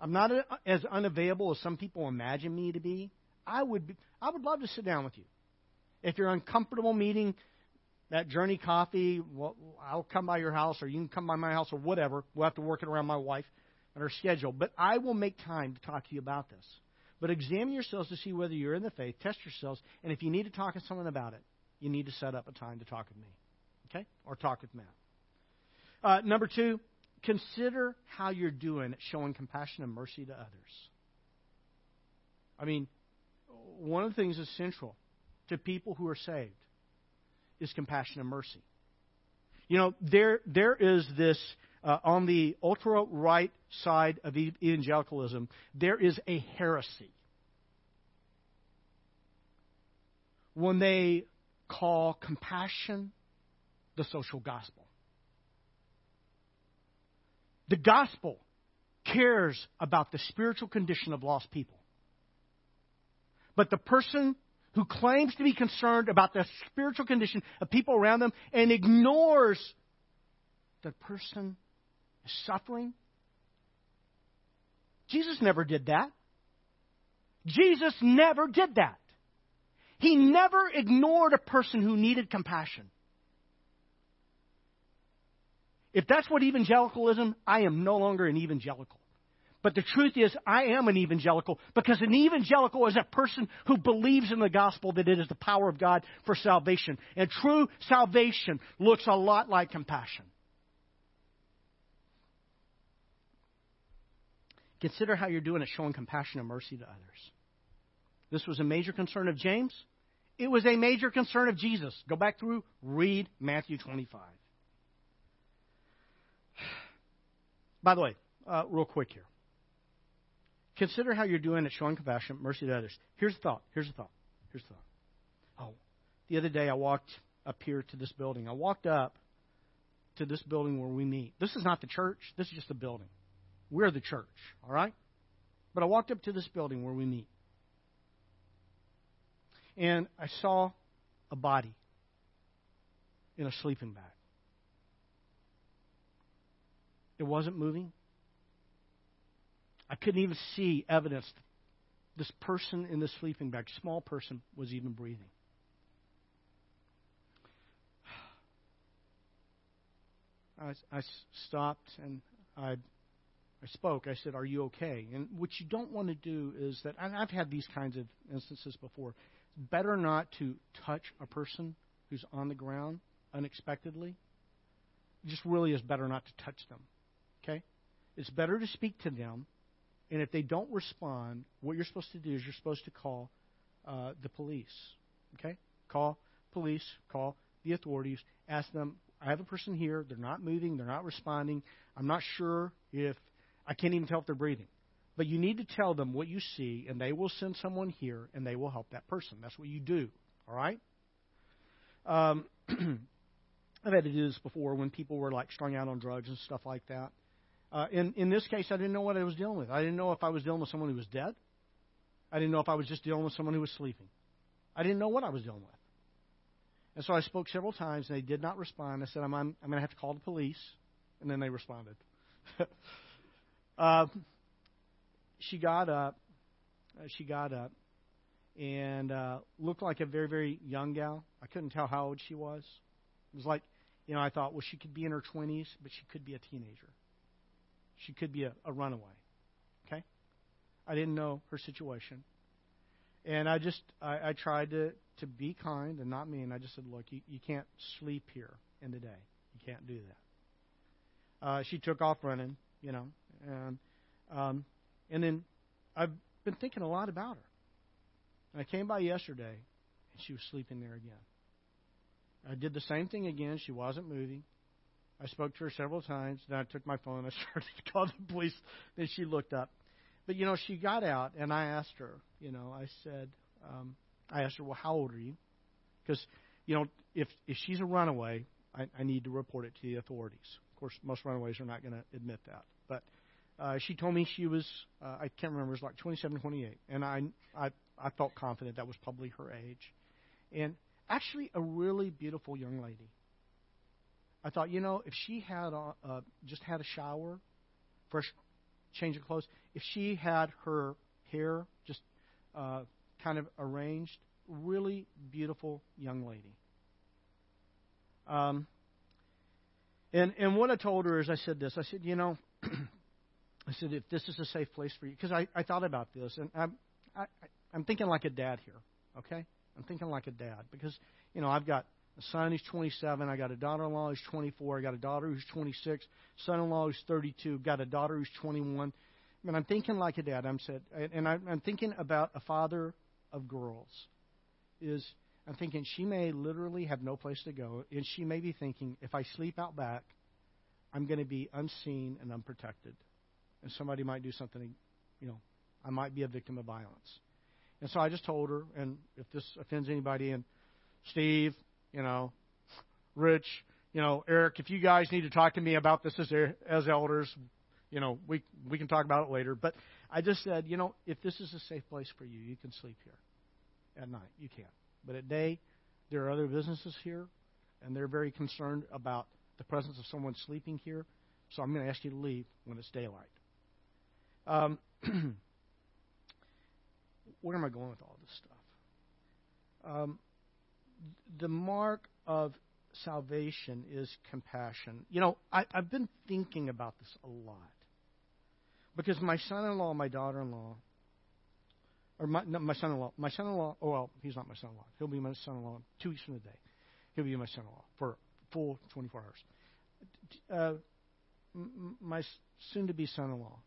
I'm not as unavailable as some people imagine me to be. I would love to sit down with you. If you're uncomfortable meeting that Journey Coffee, well, I'll come by your house, or you can come by my house, or whatever. We'll have to work it around my wife and her schedule. But I will make time to talk to you about this. But examine yourselves to see whether you're in the faith. Test yourselves. And if you need to talk to someone about it, you need to set up a time to talk with me. Okay? Or talk with Matt. Number two. Consider how you're doing at showing compassion and mercy to others. I mean, one of the things that's central to people who are saved is compassion and mercy. You know, there is this, on the ultra-right side of evangelicalism, there is a heresy when they call compassion the social gospel. The gospel cares about the spiritual condition of lost people. But the person who claims to be concerned about the spiritual condition of people around them and ignores the person is suffering. Jesus never did that. Jesus never did that. He never ignored a person who needed compassion. If that's what evangelicalism, I am no longer an evangelical. But the truth is, I am an evangelical, because an evangelical is a person who believes in the gospel, that it is the power of God for salvation. And true salvation looks a lot like compassion. Consider how you're doing at showing compassion and mercy to others. This was a major concern of James. It was a major concern of Jesus. Go back through, read Matthew 25. By the way, real quick here. Consider how you're doing at showing compassion, mercy to others. Here's a thought. Oh, the other day I walked up here to this building. I walked up to this building where we meet. This is not the church. This is just the building. We're the church, all right? But I walked up to this building where we meet. And I saw a body in a sleeping bag. It wasn't moving. I couldn't even see evidence that this person in the sleeping bag, small person, was even breathing. I stopped and I spoke. I said, "Are you okay?" And what you don't want to do is that, and I've had these kinds of instances before, better not to touch a person who's on the ground unexpectedly. It just really is better not to touch them, okay? It's better to speak to them, and if they don't respond, what you're supposed to do is you're supposed to call the police, okay? Call police, call the authorities, ask them, "I have a person here, they're not moving, they're not responding, I'm not sure if, I can't even tell if they're breathing." But you need to tell them what you see, and they will send someone here, and they will help that person. That's what you do, all right? I've had to do this before when people were, like, strung out on drugs and stuff like that. In this case, I didn't know what I was dealing with. I didn't know if I was dealing with someone who was dead. I didn't know if I was just dealing with someone who was sleeping. I didn't know what I was dealing with. And so I spoke several times, and they did not respond. I said, I'm going to have to call the police. And then they responded. She got up. And looked like a very, very young gal. I couldn't tell how old she was. It was like, you know, I thought, well, she could be in her 20s, but she could be a teenager. She could be a runaway, okay? I didn't know her situation. And I just, I tried to be kind and not mean. I just said, look, you can't sleep here in the day. You can't do that. She took off running, you know. And then I've been thinking a lot about her. And I came by yesterday, and she was sleeping there again. I did the same thing again. She wasn't moving. I spoke to her several times. Then I took my phone. I started to call the police. Then she looked up. But, you know, she got out, and I asked her, you know, I said, well, how old are you? Because, you know, if she's a runaway, I need to report it to the authorities. Of course, most runaways are not going to admit that. But she told me she was, I can't remember, it was like 27, 28. And I felt confident that was probably her age. And actually a really beautiful young lady. I thought, you know, if she had just had a shower, fresh change of clothes, if she had her hair just kind of arranged, really beautiful young lady. And what I told her is I said this. I said, you know, I said, if this is a safe place for you, because I thought about this, and I'm thinking like a dad here, okay? I'm thinking like a dad because, you know, I've got a son who's 27. I got a daughter-in-law who's 24. I got a daughter who's 26. Son-in-law who's 32. Got a daughter who's 21. I mean, I'm thinking like a dad. I'm thinking about a father of girls. I'm thinking she may literally have no place to go, and she may be thinking, if I sleep out back, I'm going to be unseen and unprotected, and somebody might do something. You know, I might be a victim of violence. And so I just told her, and if this offends anybody, and Steve, you know, Rich, you know, Eric, if you guys need to talk to me about this as elders, you know, we can talk about it later. But I just said, you know, if this is a safe place for you, you can sleep here at night. You can. But at day, there are other businesses here, and they're very concerned about the presence of someone sleeping here. So I'm going to ask you to leave when it's daylight. Where am I going with all this stuff? The mark of salvation is compassion. You know, I've been thinking about this a lot because my son-in-law, my daughter-in-law, or my son-in-law. Oh well, he's not my son-in-law. He'll be my son-in-law 2 weeks from today. He'll be my son-in-law for a full 24 hours. My soon-to-be son-in-law.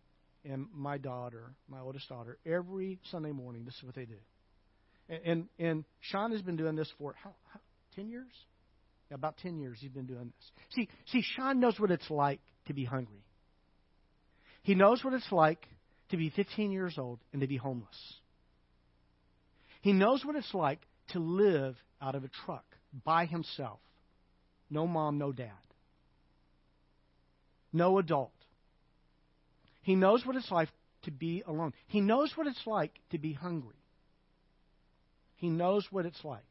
And my daughter, my oldest daughter, every Sunday morning, this is what they do. And Sean has been doing this for how 10 years? Yeah, about 10 years he's been doing this. See, Sean knows what it's like to be hungry. He knows what it's like to be 15 years old and to be homeless. He knows what it's like to live out of a truck by himself. No mom, no dad. No adult. He knows what it's like to be alone. He knows what it's like to be hungry. He knows what it's like.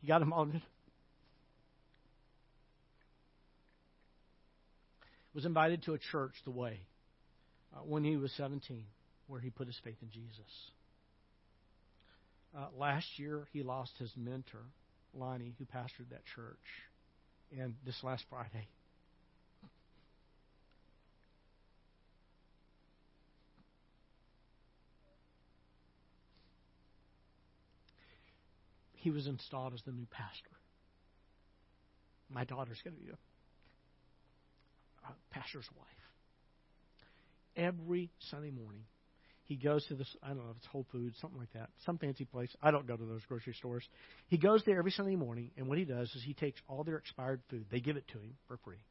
You got him all good? Was invited to a church the way when he was 17, where he put his faith in Jesus. Last year, he lost his mentor, Lonnie, who pastored that church. And this last Friday, he was installed as the new pastor. My daughter's going to be a pastor's wife. Every Sunday morning, he goes to this, I don't know if it's Whole Foods, something like that, some fancy place. I don't go to those grocery stores. He goes there every Sunday morning, and what he does is he takes all their expired food. They give it to him for free.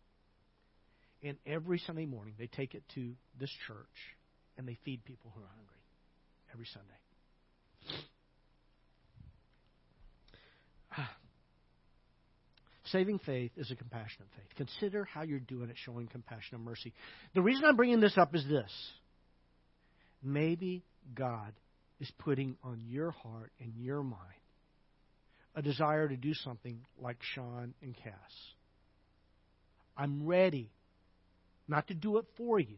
And every Sunday morning, they take it to this church, and they feed people who are hungry every Sunday. Saving faith is a compassionate faith. Consider how you're doing at showing compassion and mercy. The reason I'm bringing this up is this. Maybe God is putting on your heart and your mind a desire to do something like Sean and Cass. I'm ready not to do it for you.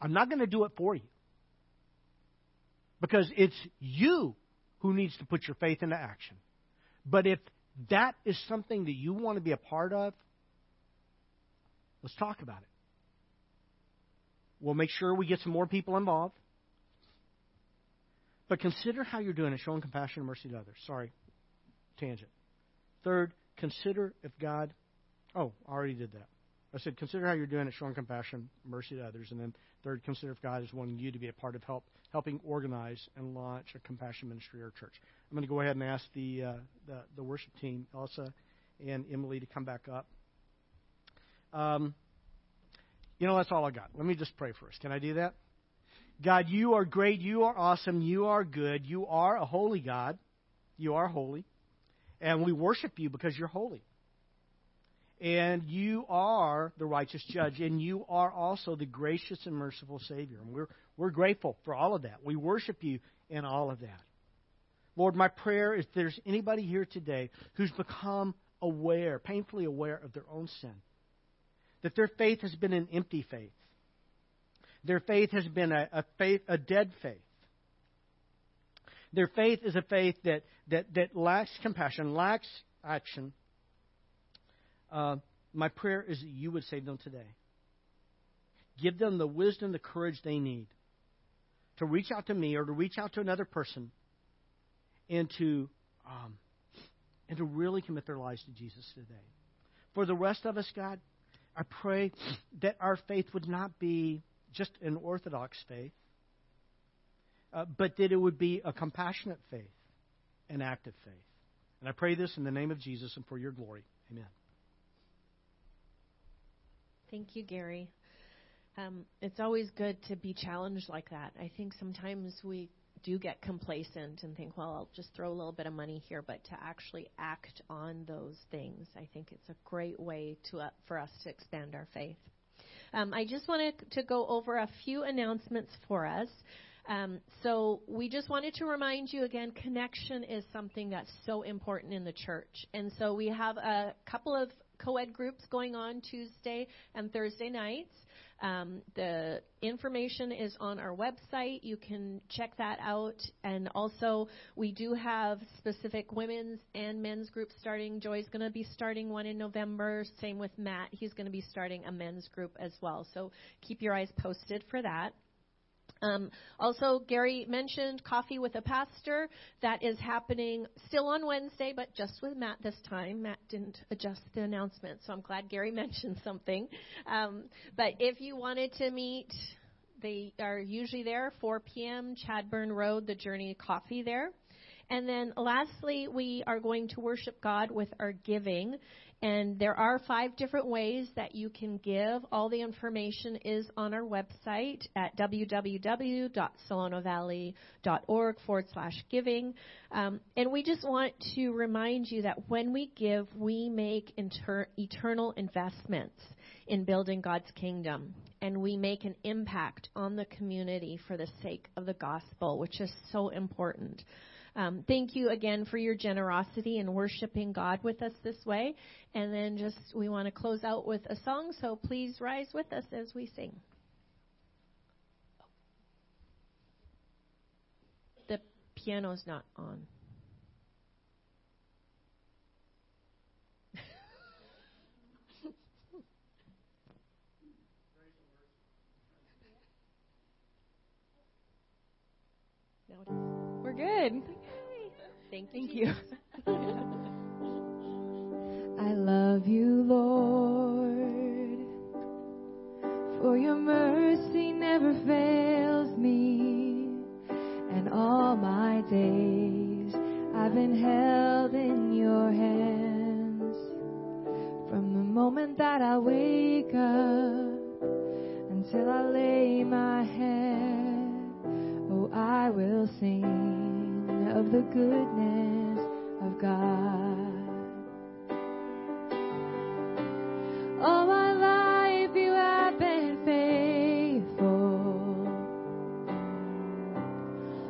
I'm not going to do it for you. Because it's you who needs to put your faith into action. But if that is something that you want to be a part of, let's talk about it. We'll make sure we get some more people involved. But consider how you're doing it, showing compassion and mercy to others. Sorry, tangent. Third, consider if God... Oh, I already did that. I said consider how you're doing it, showing compassion and mercy to others. And then third, consider if God is wanting you to be a part of helping organize and launch a compassion ministry or church. I'm going to go ahead and ask the worship team, Elsa and Emily, to come back up. That's all I got. Let me just pray for us. Can I do that? God, you are great. You are awesome. You are good. You are a holy God. You are holy. And we worship you because you're holy. And you are the righteous judge. And you are also the gracious and merciful Savior. And we're grateful for all of that. We worship you in all of that. Lord, my prayer is there's anybody here today who's become aware, painfully aware of their own sin, that their faith has been an empty faith. Their faith has been a dead faith. Their faith is a faith that lacks compassion, lacks action. My prayer is that you would save them today. Give them the wisdom, the courage they need to reach out to me or to reach out to another person, and to really commit their lives to Jesus today. For the rest of us, God, I pray that our faith would not be just an orthodox faith, but that it would be a compassionate faith, an active faith. And I pray this in the name of Jesus and for your glory. Amen. Thank you, Gary. It's always good to be challenged like that. I think sometimes we do get complacent and think, well, I'll just throw a little bit of money here, but to actually act on those things, I think it's a great way for us to expand our faith. I just wanted to go over a few announcements for us. So we just wanted to remind you again, connection is something that's so important in the church. And so we have a couple of co-ed groups going on Tuesday and Thursday nights. The information is on our website. You can check that out. And also, we do have specific women's and men's groups starting. Joy's going to be starting one in November. Same with Matt. He's going to be starting a men's group as well. So keep your eyes posted for that. Also, Gary mentioned Coffee with a Pastor. That is happening still on Wednesday, but just with Matt this time. Matt didn't adjust the announcement, so I'm glad Gary mentioned something. But if you wanted to meet, they are usually there, 4 p.m., Chadburn Road, the Journey Coffee there. And then lastly, we are going to worship God with our giving. And there are 5 different ways that you can give. All the information is on our website at www.solonovalley.org/giving. And we just want to remind you that when we give, we make eternal investments in building God's kingdom. And we make an impact on the community for the sake of the gospel, which is so important. Thank you again for your generosity and worshiping God with us this way. And then we want to close out with a song, so please rise with us as we sing. The piano's not on. We're good. Thank you. I love you, Lord, for your mercy never fails me, and all my days I've been held in your hands. From the moment that I wake up until I lay my head, oh, I will sing of the goodness of God. All my life you have been faithful.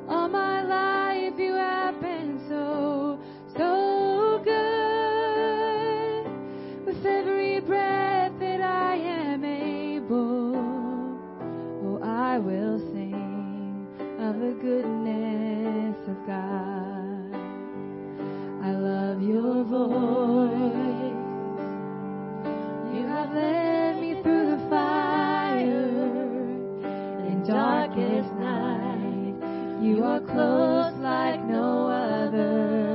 All my life you have been so, so good. With every breath that I am able, oh, I will sing of the goodness of God. I love your voice. You have led me through the fire, in darkest night, you are close like no other.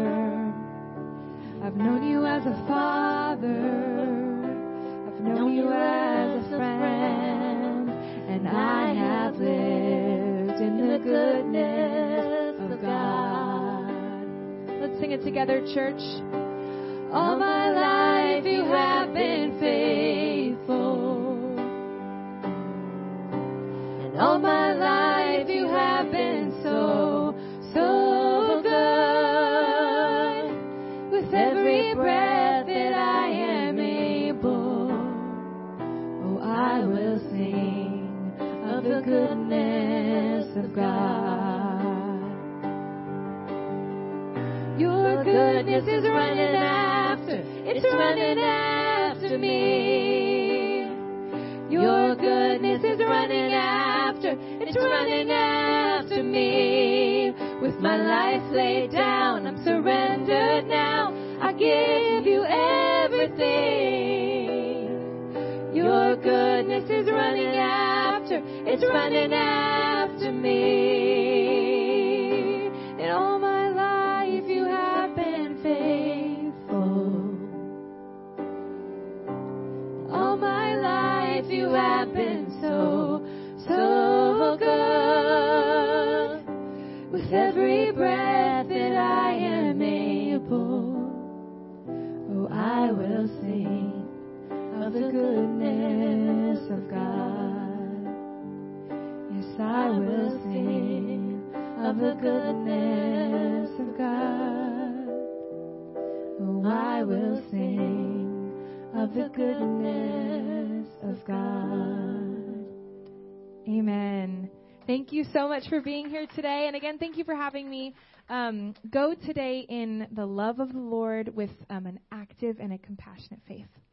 I've known you as a father, I've known you as a friend, and I have lived in the goodness of God. Let's sing it together, church. All my life you have been faithful. And all my life you have been so, so good. With every breath that I am able, oh, I will sing of the goodness of God. Your goodness is running out. It's running after me. Your goodness is running after. It's running after me. With my life laid down, I'm surrendered now. I give you everything. Your goodness is running after. It's running after me. And all my life you have been faithful. My life you have been so, so good. With every breath that I am able, oh, I will sing of the goodness of God. Yes, I will sing of the goodness of God. Oh, I will sing of the goodness of God. Amen. Thank you so much for being here today. And again, thank you for having me. Go today in the love of the Lord with an active and a compassionate faith.